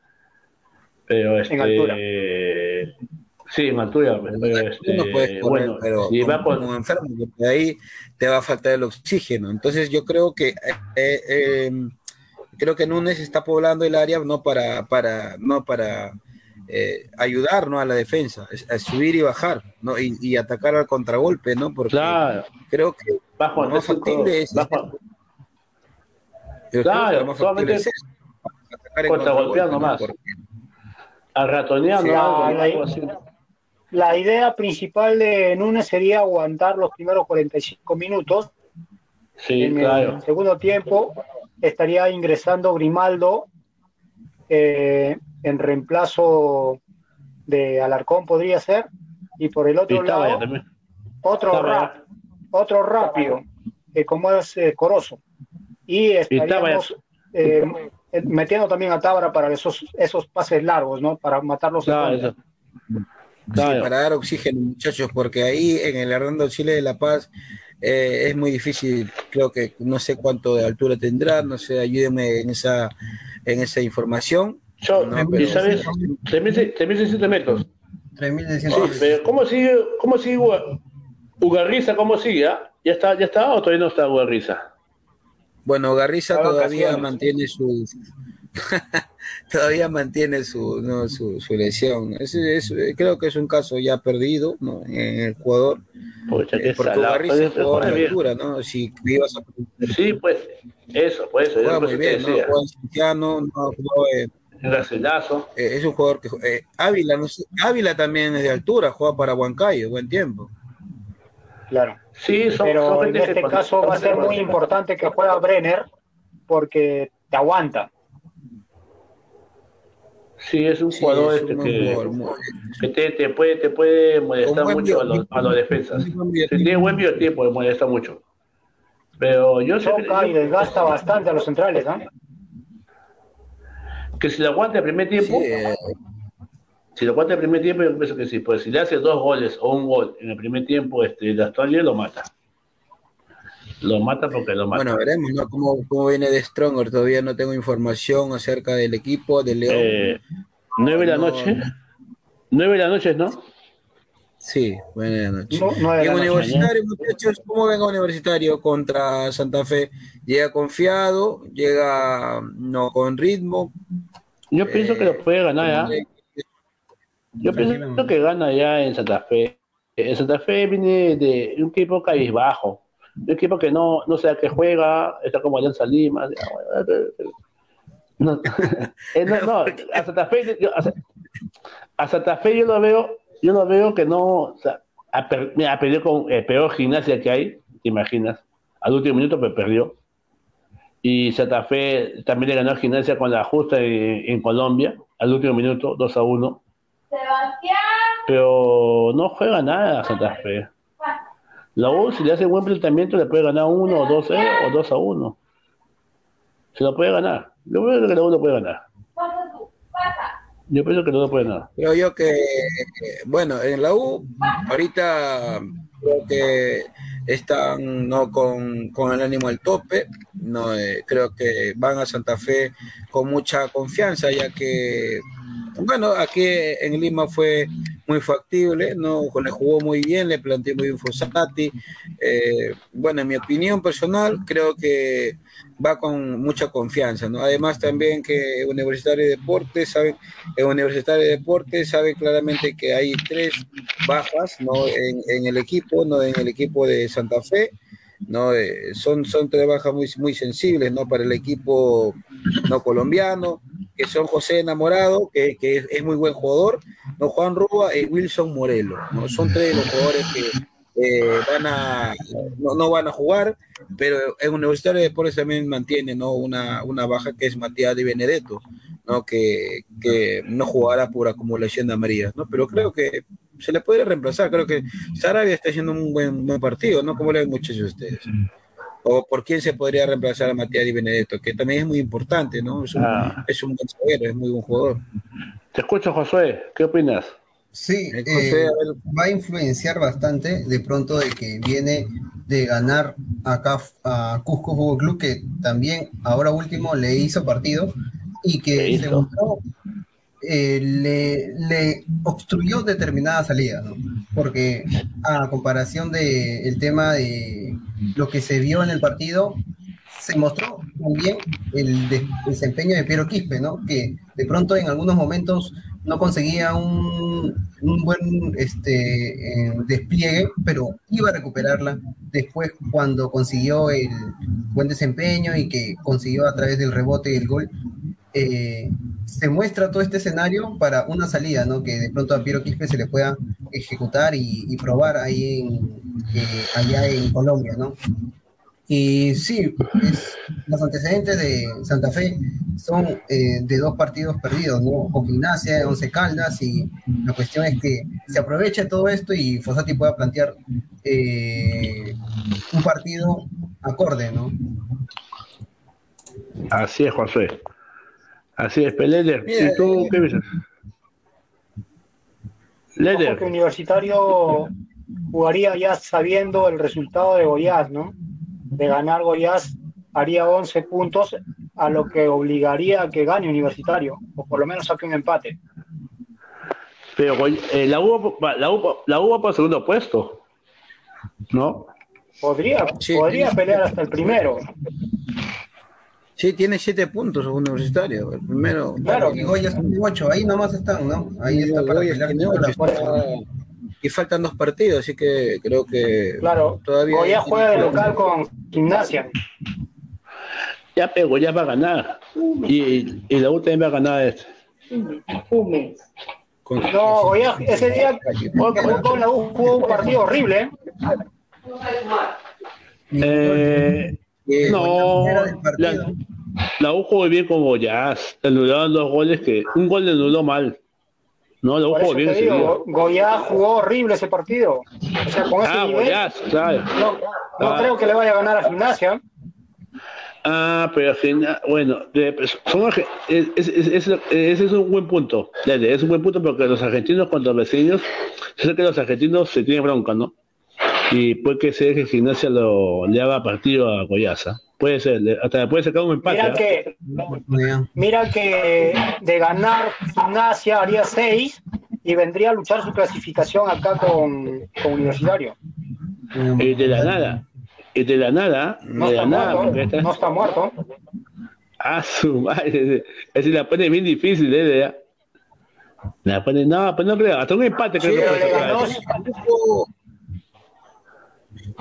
Pero este, en altura. Sí, en altura. Pero este, no puedes correr, bueno, pero si como, va con... como enfermo, porque ahí te va a faltar el oxígeno. Entonces yo creo que eh, eh, creo que Núñez está poblando el área no para para no para eh, ayudar, ¿no?, a la defensa, a subir y bajar, ¿no?, y, y atacar al contragolpe, ¿no? Porque claro, creo que bajo, lo más factible es bajo. Claro, más solamente es atacar contragolpear nomás, ¿no? A ratonear, sí, no, la, algo así. La idea principal de Nunes sería aguantar los primeros cuarenta y cinco minutos. Sí, en claro. En el segundo tiempo estaría ingresando Grimaldo eh, en reemplazo de Alarcón, podría ser. Y por el otro lado, otro, rap, otro rápido, eh, como es eh, Corozo. Y estaríamos eh, metiendo también a Tábara para esos, esos pases largos, ¿no? Para matarlos. Claro, eso. Claro. Sí, para dar oxígeno, muchachos, porque ahí en el Hernando Chile de La Paz eh, es muy difícil. Creo que no sé cuánto de altura tendrá, no sé, ayúdenme en esa, en esa información. Yo, ¿no? Pero, ¿sabes? tres mil seiscientos metros. tres mil seiscientos metros. Sí, pero ¿cómo sigue, cómo sigue Ugarriza? ¿Cómo sigue? ¿Ya está, ya está o todavía no está Ugarriza? Bueno, Garriza todavía mantiene su todavía mantiene su, no, su, su lesión. Es, es, creo que es un caso ya perdido, ¿no?, en el jugador. Eh, porque Garriza es jugador de altura, ¿no? Si ibas a... Sí, pues, eso, pues eso. Juega muy bien, ¿no? Juega en Cienciano, no jugó en Garcilaso. Eh, es un jugador que eh, Ávila, no sé, Ávila también es de altura, juega para Huancayo, buen tiempo. Claro. Sí, son, pero son en este caso va a ser muy importante que juega Brenner porque te aguanta. Sí, es un sí, jugador, es este un que, jugador que te, te, puede, te puede molestar mucho bio, a, los, a los defensas. Si tiene buen biotiempo, le molesta mucho. Pero yo sé que, y desgasta bastante a los centrales, ¿no? Que si lo aguanta el primer tiempo, sí, eh. Si lo cuenta el primer tiempo, yo pienso que sí. Pues si le hace dos goles o un gol en el primer tiempo, este, la actualidad lo mata. Lo mata porque lo mata. Bueno, veremos, ¿no?, cómo, cómo viene The Strongest. Todavía no tengo información acerca del equipo de León. Eh, nueve de no, la noche. Nueve de la noche, ¿no? Sí, nueve de la noche. No, no de la noche Universitario, mañana. Muchachos, ¿cómo venga Universitario contra Santa Fe? Llega confiado, llega no con ritmo. Yo eh, pienso que lo puede ganar, ¿eh? Yo pienso que gana ya en Santa Fe. En Santa Fe viene de un equipo cabizbajo, un equipo que no, no sé a qué juega, está como Alianza Lima. No, no, no, a Santa Fe, a Santa Fe yo lo veo, yo lo veo que no, o sea, a, per, a perdió con el peor Gimnasia que hay, te imaginas, al último minuto pero perdió. Y Santa Fe también le ganó a Gimnasia con la justa en, en Colombia, al último minuto, dos a uno. Sebastián. Pero no juega nada Santa Fe. La U, si le hace buen planteamiento, le puede ganar uno o dos, eh, o dos a uno. Se lo puede ganar. Yo creo que la U lo puede ganar. Yo pienso que no lo puede ganar. Creo yo que, bueno, en la U, ahorita creo que están no con, con el ánimo al tope. No, eh, creo que van a Santa Fe con mucha confianza, ya que bueno, aquí en Lima fue muy factible, ¿no? Le jugó muy bien, le planteó muy bien Fossati. Eh, bueno, en mi opinión personal, creo que va con mucha confianza, ¿no? Además también que Universitario de Deportes sabe, el Universitario de Deportes sabe claramente que hay tres bajas, ¿no?, en, en el equipo, ¿no?, en el equipo de Santa Fe. No, eh, son, son tres bajas muy, muy sensibles, ¿no?, para el equipo no colombiano, que son José Enamorado, que, que es, es muy buen jugador, no, Juan Rúa y Wilson Morelo, ¿no? Son tres de los jugadores que eh, van a, no, no van a jugar, pero en Universitario de Deportes también mantiene, ¿no?, una, una baja que es Matías Di Benedetto, ¿no?, que, que no jugará por acumulación de amarillas, ¿no? Pero creo que se le puede reemplazar. Creo que Sarabia está haciendo un buen, buen partido, ¿no? ¿Cómo le ven muchos de ustedes? ¿O por quién se podría reemplazar a Matías Di Benedetto? Que también es muy importante, ¿no? Es un, ah. es un buen saber, es muy buen jugador. Te escucho, Josué. ¿Qué opinas? Sí, eh, José, va a influenciar bastante de pronto de que viene de ganar acá a Cusco Fútbol Club, que también ahora último le hizo partido y que se mostró... Eh, le, le obstruyó determinadas salidas, ¿no? Porque a comparación de el tema de lo que se vio en el partido, se mostró muy bien el de, desempeño de Piero Quispe, ¿no? Que de pronto en algunos momentos no conseguía un, un buen este, eh, despliegue, pero iba a recuperarla después cuando consiguió el buen desempeño y que consiguió a través del rebote el gol. Eh, se muestra todo este escenario para una salida, ¿no? Que de pronto a Piero Quispe se le pueda ejecutar y, y probar ahí en, eh, allá en Colombia, ¿no? Y sí, es, los antecedentes de Santa Fe son eh, de dos partidos perdidos, ¿no? Con Gimnasia, Once Caldas, y la cuestión es que se aproveche todo esto y Fossati pueda plantear eh, un partido acorde, ¿no? Así es, José. Así es, Peleder. ¿Y tú qué piensas? Leder. Que Universitario jugaría ya sabiendo el resultado de Goiás, ¿no? De ganar Goiás haría once puntos, a lo que obligaría a que gane Universitario, o por lo menos saque un empate. Pero eh, la U va para el segundo puesto, ¿no? Podría, sí, podría pelear hasta el primero. Sí, tiene siete puntos Universitario. El primero. Claro, y Goiás tiene ocho, ahí nomás están, ¿no? Ahí está para Goiás pelear ocho, está... Y faltan dos partidos, así que creo que. Claro, todavía. Goiás juega de local con Gimnasia. Ya pegó, ya va a ganar. Y, y la U también va a ganar este. No, Goiás, ese día con la U jugó un partido horrible. Eh. Eh, no, la, la U jugó bien con Goiás, le anularon dos goles, que un gol le anuló mal. No, la U jugó bien. Digo, Goiás jugó horrible ese partido. O sea, con ah, ese Goiás, nivel, claro. No, no ah. creo que le vaya a ganar a Gimnasia. Ah, pero bueno, son, es, es, es, ese es un buen punto. Es un buen punto porque los argentinos contra los brasileños, sé que los argentinos se tienen bronca, ¿no? Y puede que se deje Gimnasia lo, le haga partido a Goiás. Puede ser, hasta puede sacar un empate. Mira que, ¿eh? mira que de ganar Gimnasia haría seis y vendría a luchar su clasificación acá con, con Universitario. Y de la nada, y de la nada, no de está la nada, muerto, está... no está muerto. Ah, su madre, es decir, la pone bien difícil, ¿eh? La pone, no, pues no creo, hasta un empate creo sí, que puede sacar.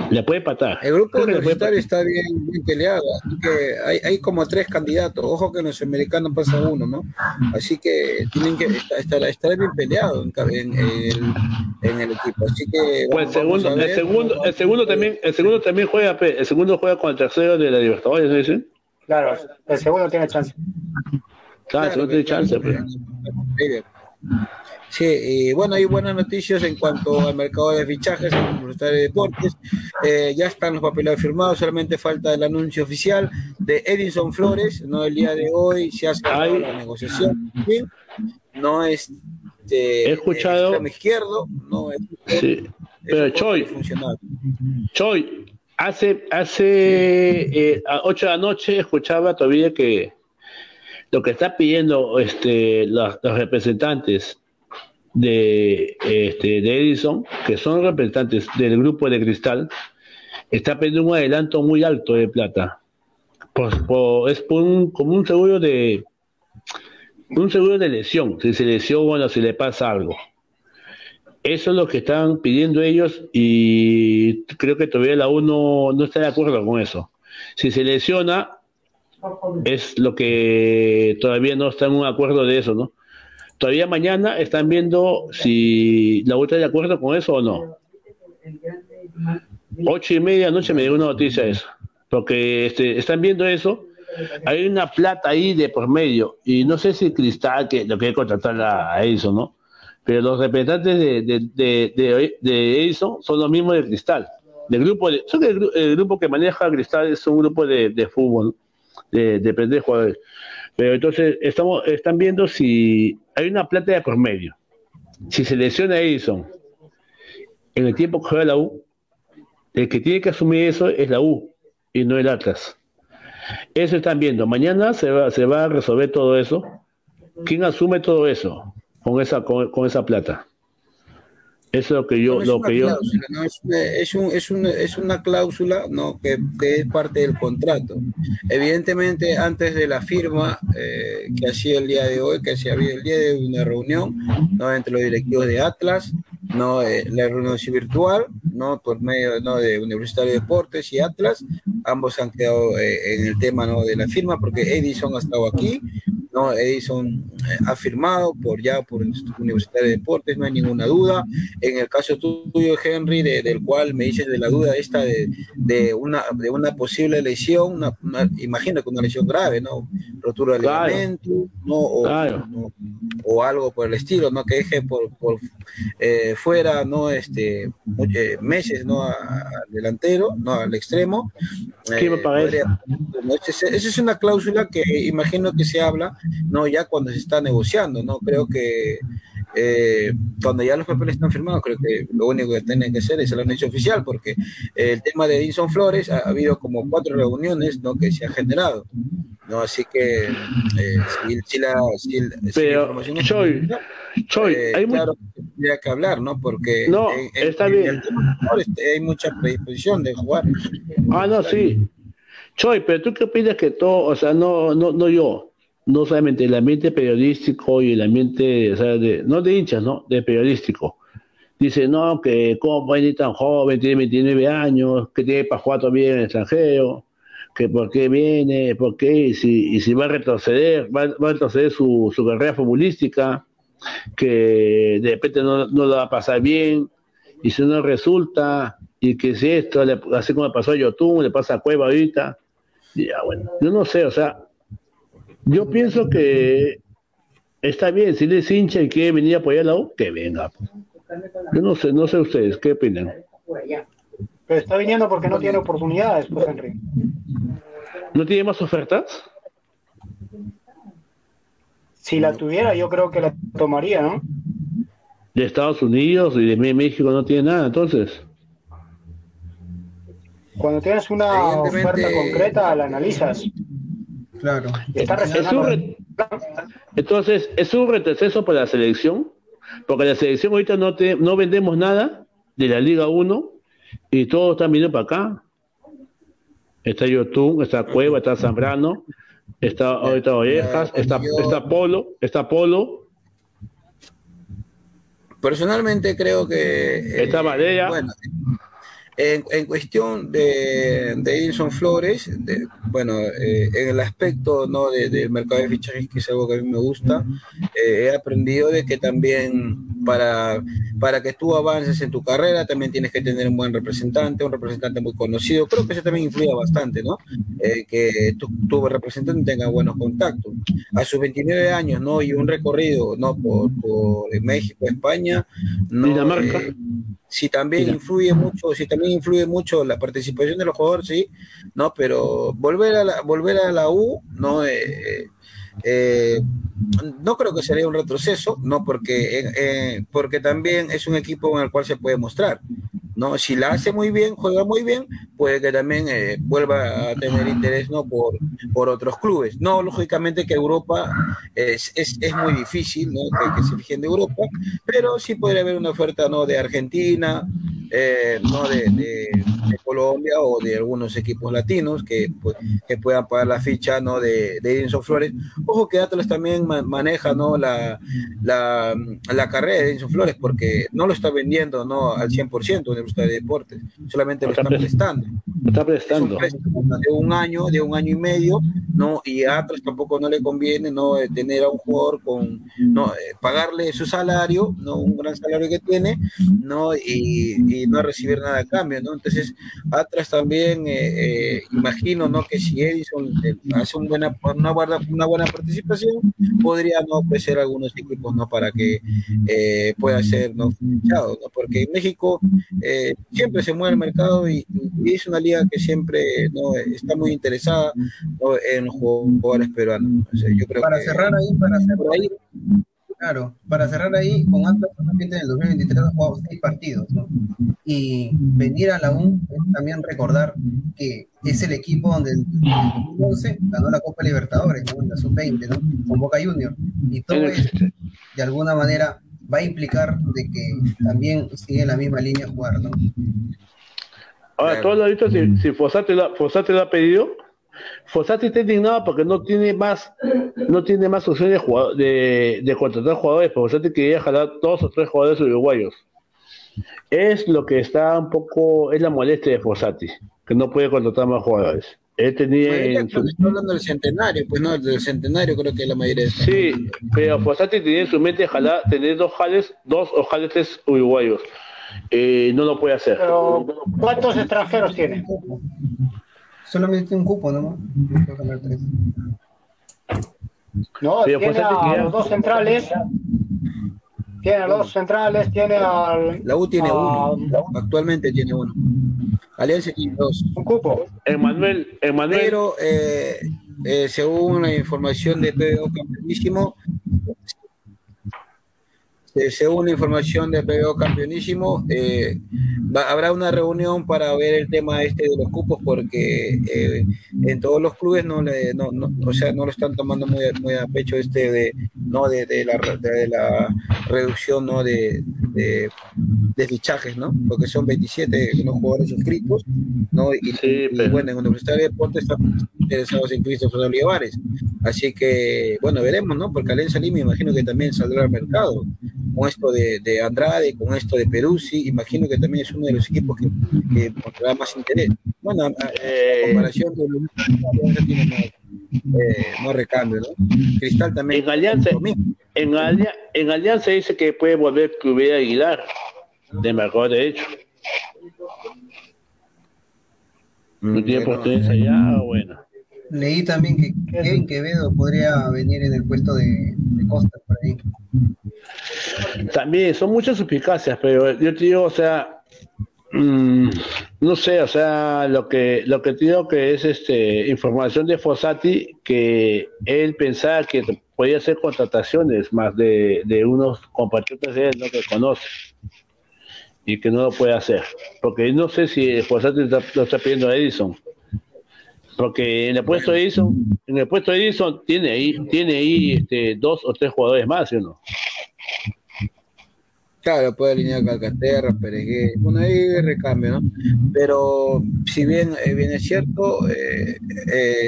Le puede patar. El grupo universitario está bien, bien peleado, así que hay, hay como tres candidatos. Ojo que en los americanos pasa uno, ¿no? Así que tienen que estar, estar bien peleados en, en, en el equipo. Así que vamos, pues el segundo, ver, el segundo, vamos, el segundo también, el segundo también juega, el segundo juega con el tercero de la Libertadores, ¿no dicen? Claro, el segundo tiene chance. Claro, el segundo tiene chance, pero. Sí, y bueno, hay buenas noticias en cuanto al mercado de fichajes en el Universitario de Deportes. Eh, ya están los papeles firmados, solamente falta el anuncio oficial de Edison Flores, ¿no? El día de hoy se hace Ay. la negociación, ¿sí? No es de, he escuchado el extremo izquierdo, no es, sí. es pero Choy, Choy, hace, hace eh, a ocho de la noche escuchaba todavía que lo que está pidiendo este, los, los representantes de, este, de Edison, que son representantes del grupo de Cristal, está pidiendo un adelanto muy alto de plata. Por, por, es por un, como un seguro de un seguro de lesión, si se lesiona, bueno, si le pasa algo. Eso es lo que están pidiendo ellos y creo que todavía la U no, no está de acuerdo con eso. Si se lesiona, es lo que todavía no está en un acuerdo de eso, ¿no? Todavía mañana están viendo si la U está de acuerdo con eso o no. Ocho y media noche me dio una noticia eso, porque este, están viendo eso. Hay una plata ahí de por medio y no sé si Cristal que lo quiere contratar a Edison, ¿no? Pero los representantes de, de, de, de, de Edison son los mismos de Cristal, del grupo de, son el, el grupo que maneja Cristal es un grupo de, de fútbol. De, de, de jugadores, pero entonces estamos están viendo si hay una plata de por medio. Si se lesiona Edison en el tiempo que juega la U, el que tiene que asumir eso es la U y no el Atlas. Eso están viendo. Mañana se va, se va a resolver todo eso. ¿Quién asume todo eso con esa, con, con esa plata? Eso es lo que yo... No, es, lo una que yo... Cláusula, no, es, es, un, es, un, es una cláusula, ¿no?, que, que es parte del contrato. Evidentemente, antes de la firma eh, que hacía el día de hoy, que se había el día de hoy una reunión, ¿no?, entre los directivos de Atlas, no, eh, la reunión virtual, ¿no?, por medio, ¿no?, de Universitario de Deportes y Atlas. Ambos han quedado eh, en el tema, ¿no?, de la firma, porque Edison ha estado aquí, ¿no? Edison ha firmado por ya por el Universitario de Deportes, no hay ninguna duda. En el caso tuyo, Henry, de, del cual me dices de la duda esta de, de, una, de una posible lesión, una, una, imagino que una lesión grave, ¿no? Rotura de claro. ligamento, ¿no? O, claro. o, o algo por el estilo, ¿no? Que deje por, por eh, fuera, ¿no? Este, meses, ¿no? A, al delantero, ¿no? Al extremo. ¿Qué eh, me parece? Esa es una cláusula que imagino que se habla, ¿no? Ya cuando se está negociando, ¿no? Creo que eh, cuando ya los papeles están firmados, creo que lo único que tienen que hacer es la noticia oficial, porque el tema de Edison Flores ha, ha habido como cuatro reuniones, ¿no?, que se han generado, ¿no? Así que eh, si, si la, si, pero si la Choy, es, Choy, eh, hay claro muy... que tendría que hablar, ¿no? Porque no, en, en, está en, bien. En el tema de Flores hay mucha predisposición de jugar. Ah, no, sí. Choy, pero tú qué opinas que todo, o sea, no, no, no yo. no solamente el ambiente periodístico y el ambiente, o sea, de, no de hinchas, ¿no?, de periodístico. Dice, no, que cómo va a venir tan joven, tiene veintinueve años, que tiene para jugar todavía en el extranjero, que por qué viene, por qué, y si, y si va a retroceder, va, va a retroceder su, su carrera futbolística, que de repente no, no la va a pasar bien, y si no resulta, y que si esto, le, así como le pasó a Yotun, le pasa a Cueva ahorita, y ya, bueno, yo no sé, o sea, yo pienso que está bien, si les hincha y quiere venir a apoyar la U, que venga. Yo no sé, no sé ustedes, ¿qué opinan? Pero está viniendo porque no tiene oportunidades, pues, Henry. ¿No tiene más ofertas? Si la tuviera, yo creo que la tomaría, ¿no? De Estados Unidos y de México no tiene nada, entonces. Cuando tienes una oferta concreta, la analizas. Claro. Es un re... Entonces, ¿es un retroceso para la selección? Porque la selección ahorita no te, no vendemos nada de la Liga uno y todos están viniendo para acá. Está Yotun, está Cueva, está Zambrano, está ahorita Orejas, está, está Polo, está Polo. Personalmente creo que... Eh, está Varea. Bueno. En, en cuestión de, de Edison Flores, de, bueno, eh, en el aspecto, ¿no?, del de mercado de fichajes, que es algo que a mí me gusta, eh, he aprendido de que también para, para que tú avances en tu carrera también tienes que tener un buen representante, un representante muy conocido. Creo que eso también influye bastante, ¿no? Eh, que tu, tu representante tenga buenos contactos. A sus veintinueve años, ¿no? Y un recorrido, ¿no?, por, por México, España, ¿no? Dinamarca. Eh, Si también influye mucho, si también influye mucho la participación de los jugadores, sí, no, pero volver a la, volver a la U, no, eh, eh, no creo que sería un retroceso, no, porque, eh, porque también es un equipo en el cual se puede mostrar, no, si la hace muy bien, juega muy bien, puede que también eh, vuelva a tener interés, no, por, por otros clubes, no, lógicamente que Europa es, es, es muy difícil, no, que, que se fijen de Europa, pero sí podría haber una oferta, no, de Argentina, eh, no, de, de, de Colombia o de algunos equipos latinos que, pues, que puedan pagar la ficha, no, de, de Edison Flores. Ojo que Atlas también ma- maneja, no, la, la, la carrera de Edison Flores, porque no lo está vendiendo, no, al cien por ciento de Deportes, solamente lo está prestando. Está prestando. Es un de un año, de un año y medio, no, y a Atlas tampoco no le conviene, no, tener a un jugador con, no, eh, pagarle su salario, no, un gran salario que tiene, no, y, y no recibir nada a cambio, no. Entonces, Atlas también, eh, eh, imagino, no, que si Edison eh, hace un buena, una buena, una buena participación, podría, no, ofrecer algunos equipos, no, para que eh, pueda ser, no, fichado, ¿no? Porque en México eh, siempre se mueve el mercado y, y es una liga que siempre, ¿no?, está muy interesada, ¿no?, en jugadores peruanos. O sea, yo creo para que, cerrar ahí, para cerrar ahí, claro, para cerrar ahí, con Atlas en el dos mil veintitrés ha jugado seis partidos, ¿no? Y venir a la U es también recordar que es el equipo donde en dos mil once ganó la Copa Libertadores, ¿no?, en la sub veinte, ¿no?, con Boca Juniors. Y todo es, de alguna manera, va a implicar de que también sigue en la misma línea jugar, ¿no? Ahora, claro. Tú lo has visto, si, si Fossati lo, Fossati lo ha pedido, Fossati está indignado porque no tiene más, no tiene más opciones de, jugador, de, de contratar jugadores, porque Fossati quería jalar dos o tres jugadores uruguayos. Es lo que está un poco, es la molestia de Fossati, que no puede contratar más jugadores. Él tenía mayoría, en su... Está hablando del centenario, pues no, del centenario creo que la mayoría de... Sí, pero Fossati tenía en su mente jalar, tener dos jales, dos o jaletes uruguayos. Eh, no lo puede hacer. Pero, ¿cuántos extranjeros tiene? Solamente un cupo, ¿no? No, pero tiene Fossati a los dos centrales. Tiene a los centrales, tiene al... La U tiene a, uno, U. Actualmente tiene uno. Alianza tiene dos. Un cupo. Emmanuel, Emmanuel. Pero, eh, eh, según la información de P B O Campeonísimo, eh, según la información de P B O Campeonísimo, eh, va, habrá una reunión para ver el tema este de los cupos, porque eh, en todos los clubes no le, no, no, o sea, no lo están tomando muy, muy a pecho este de, no, de, de la, de la reducción, ¿no? de, de, de fichajes, ¿no? Porque son veintisiete los jugadores inscritos, ¿no? Y, sí, pero... y bueno, en Universitario de Deportes están interesados en Cristóbal Olivares. Así que, bueno, veremos, ¿no? Porque Alianza Lima, imagino que también saldrá al mercado. Con esto de, de Andrade, con esto de Peruzzi, imagino que también es uno de los equipos que, que mostrará más interés. Bueno, a, a, a comparación con los Alianza tiene más, eh, más recambio, ¿no? Cristal también. En Alianza, en, Alia, en Alianza dice que puede volver Clube Aguilar, de mejor derecho. ¿No tiene oportunidad allá o bueno? Leí también que Kevin Quevedo podría venir en el puesto de, de Costa por ahí. También son muchas suspicacias, pero yo te digo, o sea, mmm, no sé, o sea, lo que lo que te digo que es este información de Fossati, que él pensaba que podía hacer contrataciones más de, de unos compatriotas de él, ¿no? Que conoce y que no lo puede hacer, porque no sé si Fossati lo está pidiendo a Edison. Porque en el puesto de Edison, en el puesto de Edison tiene ahí, tiene ahí este, dos o tres jugadores más, ¿sí o no? Claro, puede alinear Calcaterra, Peregué, bueno, ahí recambio, ¿no? Pero si bien, eh, bien es cierto, eh,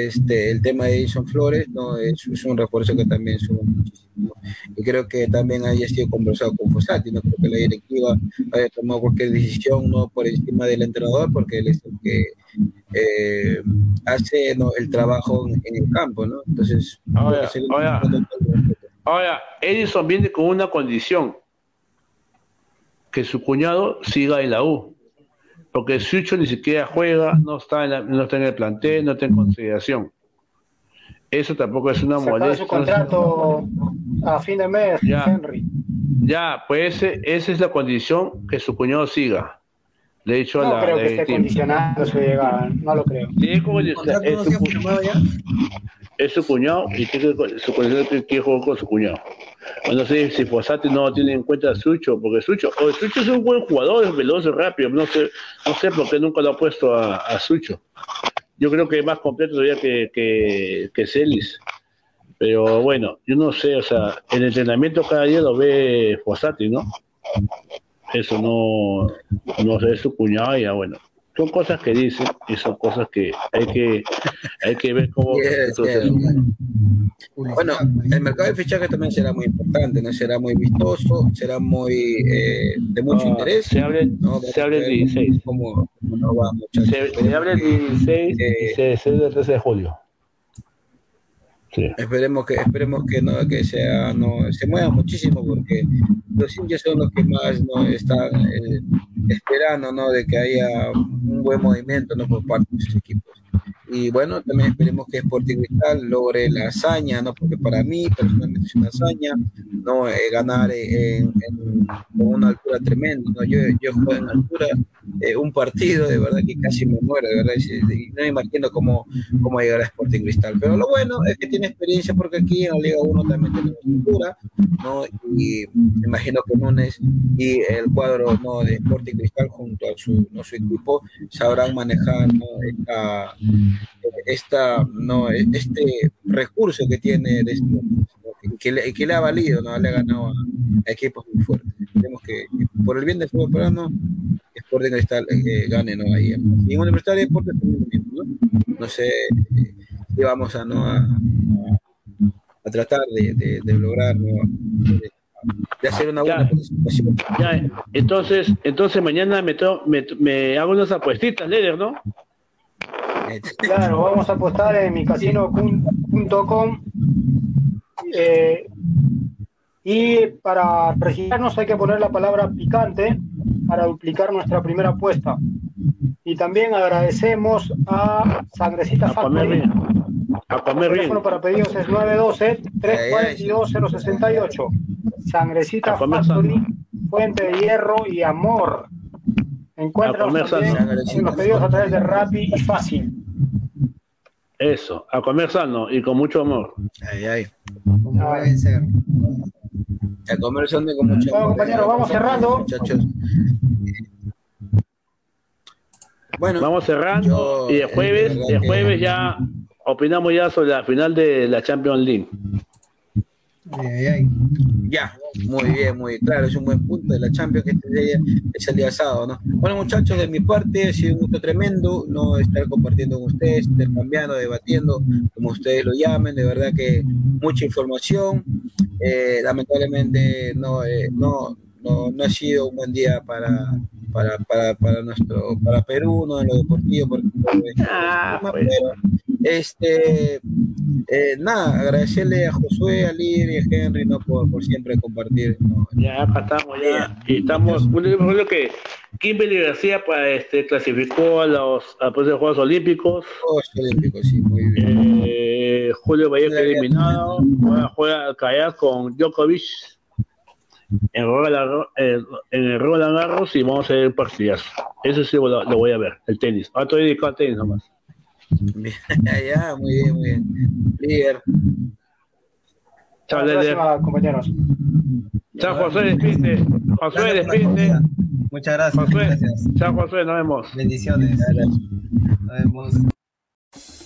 este, el tema de Edison Flores, ¿no? es, es un refuerzo que también suma muchísimo. Y creo que también haya sido conversado con Fossati, no creo que la directiva haya tomado cualquier decisión, ¿no? Por encima del entrenador, porque él es el que eh, hace, ¿no? el trabajo en, en el campo, ¿no? Entonces, ahora, ahora, ahora Edison viene con una condición: que su cuñado siga en la U, porque Sucho ni siquiera juega, no está en, la, no está en el plantel, no está en consideración. Eso tampoco es una molestia. Su contrato a fin de mes, ya, Henry. Ya, pues ese, esa es la condición, que su cuñado siga. Le he dicho no a la. No creo que esté condicionando su llegada, no lo creo. ¿Tiene como, es, su cuñado, ya? Es su cuñado y tiene su condición que, que juega con su cuñado. No sé si Fossati no tiene en cuenta a Sucho, porque Sucho, o Sucho es un buen jugador, es veloz, rápido, no sé, no sé por qué nunca lo ha puesto a, a Sucho. Yo creo que es más completo todavía que, que, que Celis. Pero bueno, yo no sé, o sea, el entrenamiento cada día lo ve Fossati, ¿no? Eso no, no sé, es su cuñado, ya bueno. Son cosas que dicen y son cosas que hay que, hay que ver cómo... Yes, yes. Bueno, el mercado de fichajes también será muy importante, ¿no? Será muy vistoso, será muy eh, de mucho ah, interés. Se abre, ¿no? Se abre el dieciséis. Cómo, cómo no va mucho, se, se abre el dieciséis eh, y se cede el trece de julio. Sí. Esperemos que esperemos que no que sea no se mueva muchísimo, porque los hinchas son los que más no están eh, esperando, no, de que haya un buen movimiento, no, por parte de sus equipos. Y bueno, también esperemos que Sporting Cristal logre la hazaña, no, porque para mí personalmente es una hazaña, no, eh, ganar en, en, con una altura tremenda, ¿no? yo yo juego en altura eh, un partido de verdad que casi me muero, de verdad, y no me imagino cómo cómo llegar a Sporting Cristal. Pero lo bueno es que tiene experiencia, porque aquí en la Liga uno también tenemos altura, ¿no? Y me imagino que Nunes y el cuadro, ¿no? de Sporting Cristal junto a su, ¿no? su equipo sabrán manejar, ¿no? esta, esta, ¿no? este recurso que tiene, de este, que, le, que le ha valido, ¿no? Le ha ganado a equipos muy fuertes. Tenemos que, por el bien del fútbol peruano, Sporting Cristal eh, gane, ¿no? Ahí, y en Universitario de Deportes también, ¿no? No sé eh, si vamos a, ¿no? a, a, a tratar de, de, de lograr, ¿no? de, de hacer una buena ya, participación. Ya, entonces, entonces mañana me, to, me, me hago unas apuestitas, líder, ¿no? Claro, vamos a apostar en mi casino punto com. Eh, y para registrarnos hay que poner la palabra picante para duplicar nuestra primera apuesta. Y también agradecemos a Sangrecita Factory. A comer bien. El teléfono para pedidos es nueve uno dos, tres cuatro dos, cero seis ocho. Sangrecita Factory, fuente de hierro y amor. Encuéntranos en los pedidos a través de Rappi y Fácil. Eso, a comer sano y con mucho amor. Ay, ay. ¿Cómo pueden ser? A comer sano y con mucho bueno, amor. Compañeros, vamos cerrando. Muchachos. Bueno, vamos cerrando. Yo, y el jueves, el jueves que... ya opinamos ya sobre la final de la Champions League. Ay, ay. Ya, muy bien, muy claro, es un buen punto de la Champions, que este día es el día sábado, ¿no? Bueno, muchachos, de mi parte ha sido un gusto tremendo, ¿no? Estar compartiendo con ustedes, intercambiando, debatiendo, como ustedes lo llamen, de verdad que mucha información. Eh, lamentablemente no, eh, no, no, no ha sido un buen día para para, para, para nuestro, para Perú, no en lo deportivo, porque ah, pues. Este eh, nada, agradecerle a Josué, a Lir y a Henry, ¿no? por, por siempre compartir, ¿no? Ya estamos ya y estamos lo que Kimberly García para este clasificó a los a los Juegos Olímpicos. Juegos Olímpicos, sí, muy bien. Eh, Julio Vallejo eliminado, juega, juega al kayak con Djokovic en Roland, en, en el Roland Garros, y vamos a ver partidas. Eso sí lo, lo voy a ver, el tenis. Ahora estoy dedicado al tenis nomás. Bien, ya, muy bien, muy bien. Líder. Chao, hasta la próxima, compañeros. Chao, José, despide. José, despide. Muchas gracias. José. Gracias. Chao, José, nos vemos. Bendiciones. Gracias. Nos vemos.